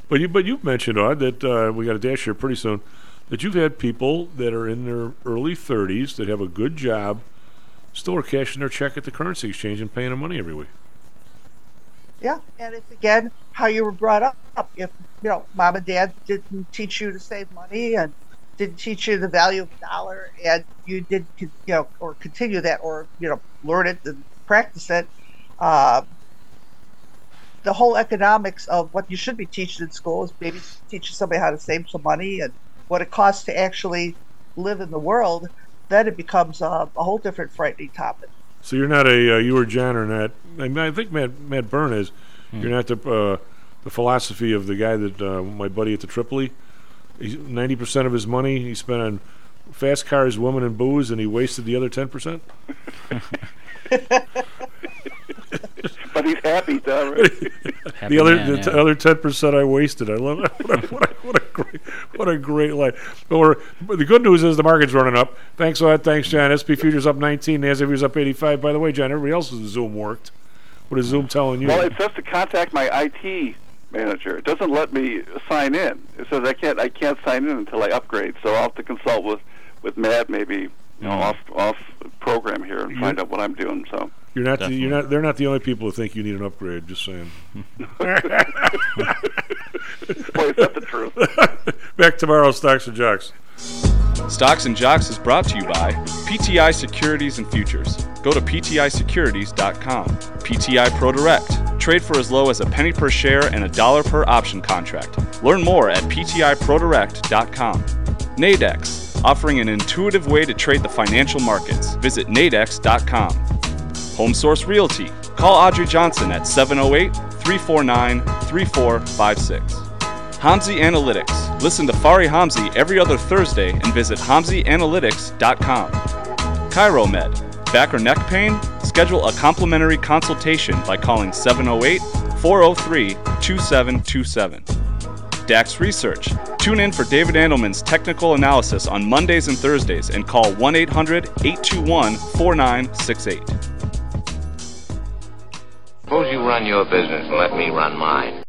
But you but you've mentioned, Odd, that uh, we got a dash here pretty soon, that you've had people that are in their early thirties that have a good job, still are cashing their check at the currency exchange and paying them money every week. Yeah, and it's again how you were brought up. If you know, mom and dad didn't teach you to save money and didn't teach you the value of the dollar, and you didn't, you know, or continue that, or you know, learn it and practice it. Uh, the whole economics of what you should be teaching in school is maybe teaching somebody how to save some money and what it costs to actually live in the world. Then it becomes a, a whole different frightening topic. So you're not a uh, you or John are not. I mean, I think Matt Matt Byrne is. Hmm. You're not the uh, the philosophy of the guy that uh, my buddy at the Tripoli. Ninety percent of his money he spent on fast cars, women, and booze, and he wasted the other ten percent. But he's happy, though. Right? Happy the other man, the t- yeah. other ten percent I wasted. I love it. What a, what a, what a great what a great life. But, we're, but the good news is the market's running up. Thanks a lot. Thanks, John. S and P futures up nineteen. Nasdaq was up eighty-five. By the way, John, everybody else's Zoom worked. What is Zoom telling you? Well, it says to contact my I T manager. It doesn't let me sign in. It says I can't I can't sign in until I upgrade. So I'll have to consult with with Matt maybe. You know, off off program here and find out what I'm doing. So you're not the, you're not they're not the only people who think you need an upgrade. Just saying. Boy, is that the truth? Back tomorrow, Stocks and Jocks. Stocks and Jocks is brought to you by P T I Securities and Futures. Go to P T I securities dot com. P T I Pro Direct. Trade for as low as a penny per share and a dollar per option contract. Learn more at P T I pro direct dot com. Nadex. Offering an intuitive way to trade the financial markets. Visit nadex dot com. Home Source Realty. Call Audrey Johnson at seven oh eight, three four nine, three four five six. Hamzy Analytics. Listen to Fari Hamzy every other Thursday and visit hamzy analytics dot com. ChiroMed. Back or neck pain? Schedule a complimentary consultation by calling seven oh eight, four oh three, two seven two seven. Dax Research. Tune in for David Andelman's technical analysis on Mondays and Thursdays and call one eight hundred, eight two one, four nine six eight. Suppose you run your business and let me run mine.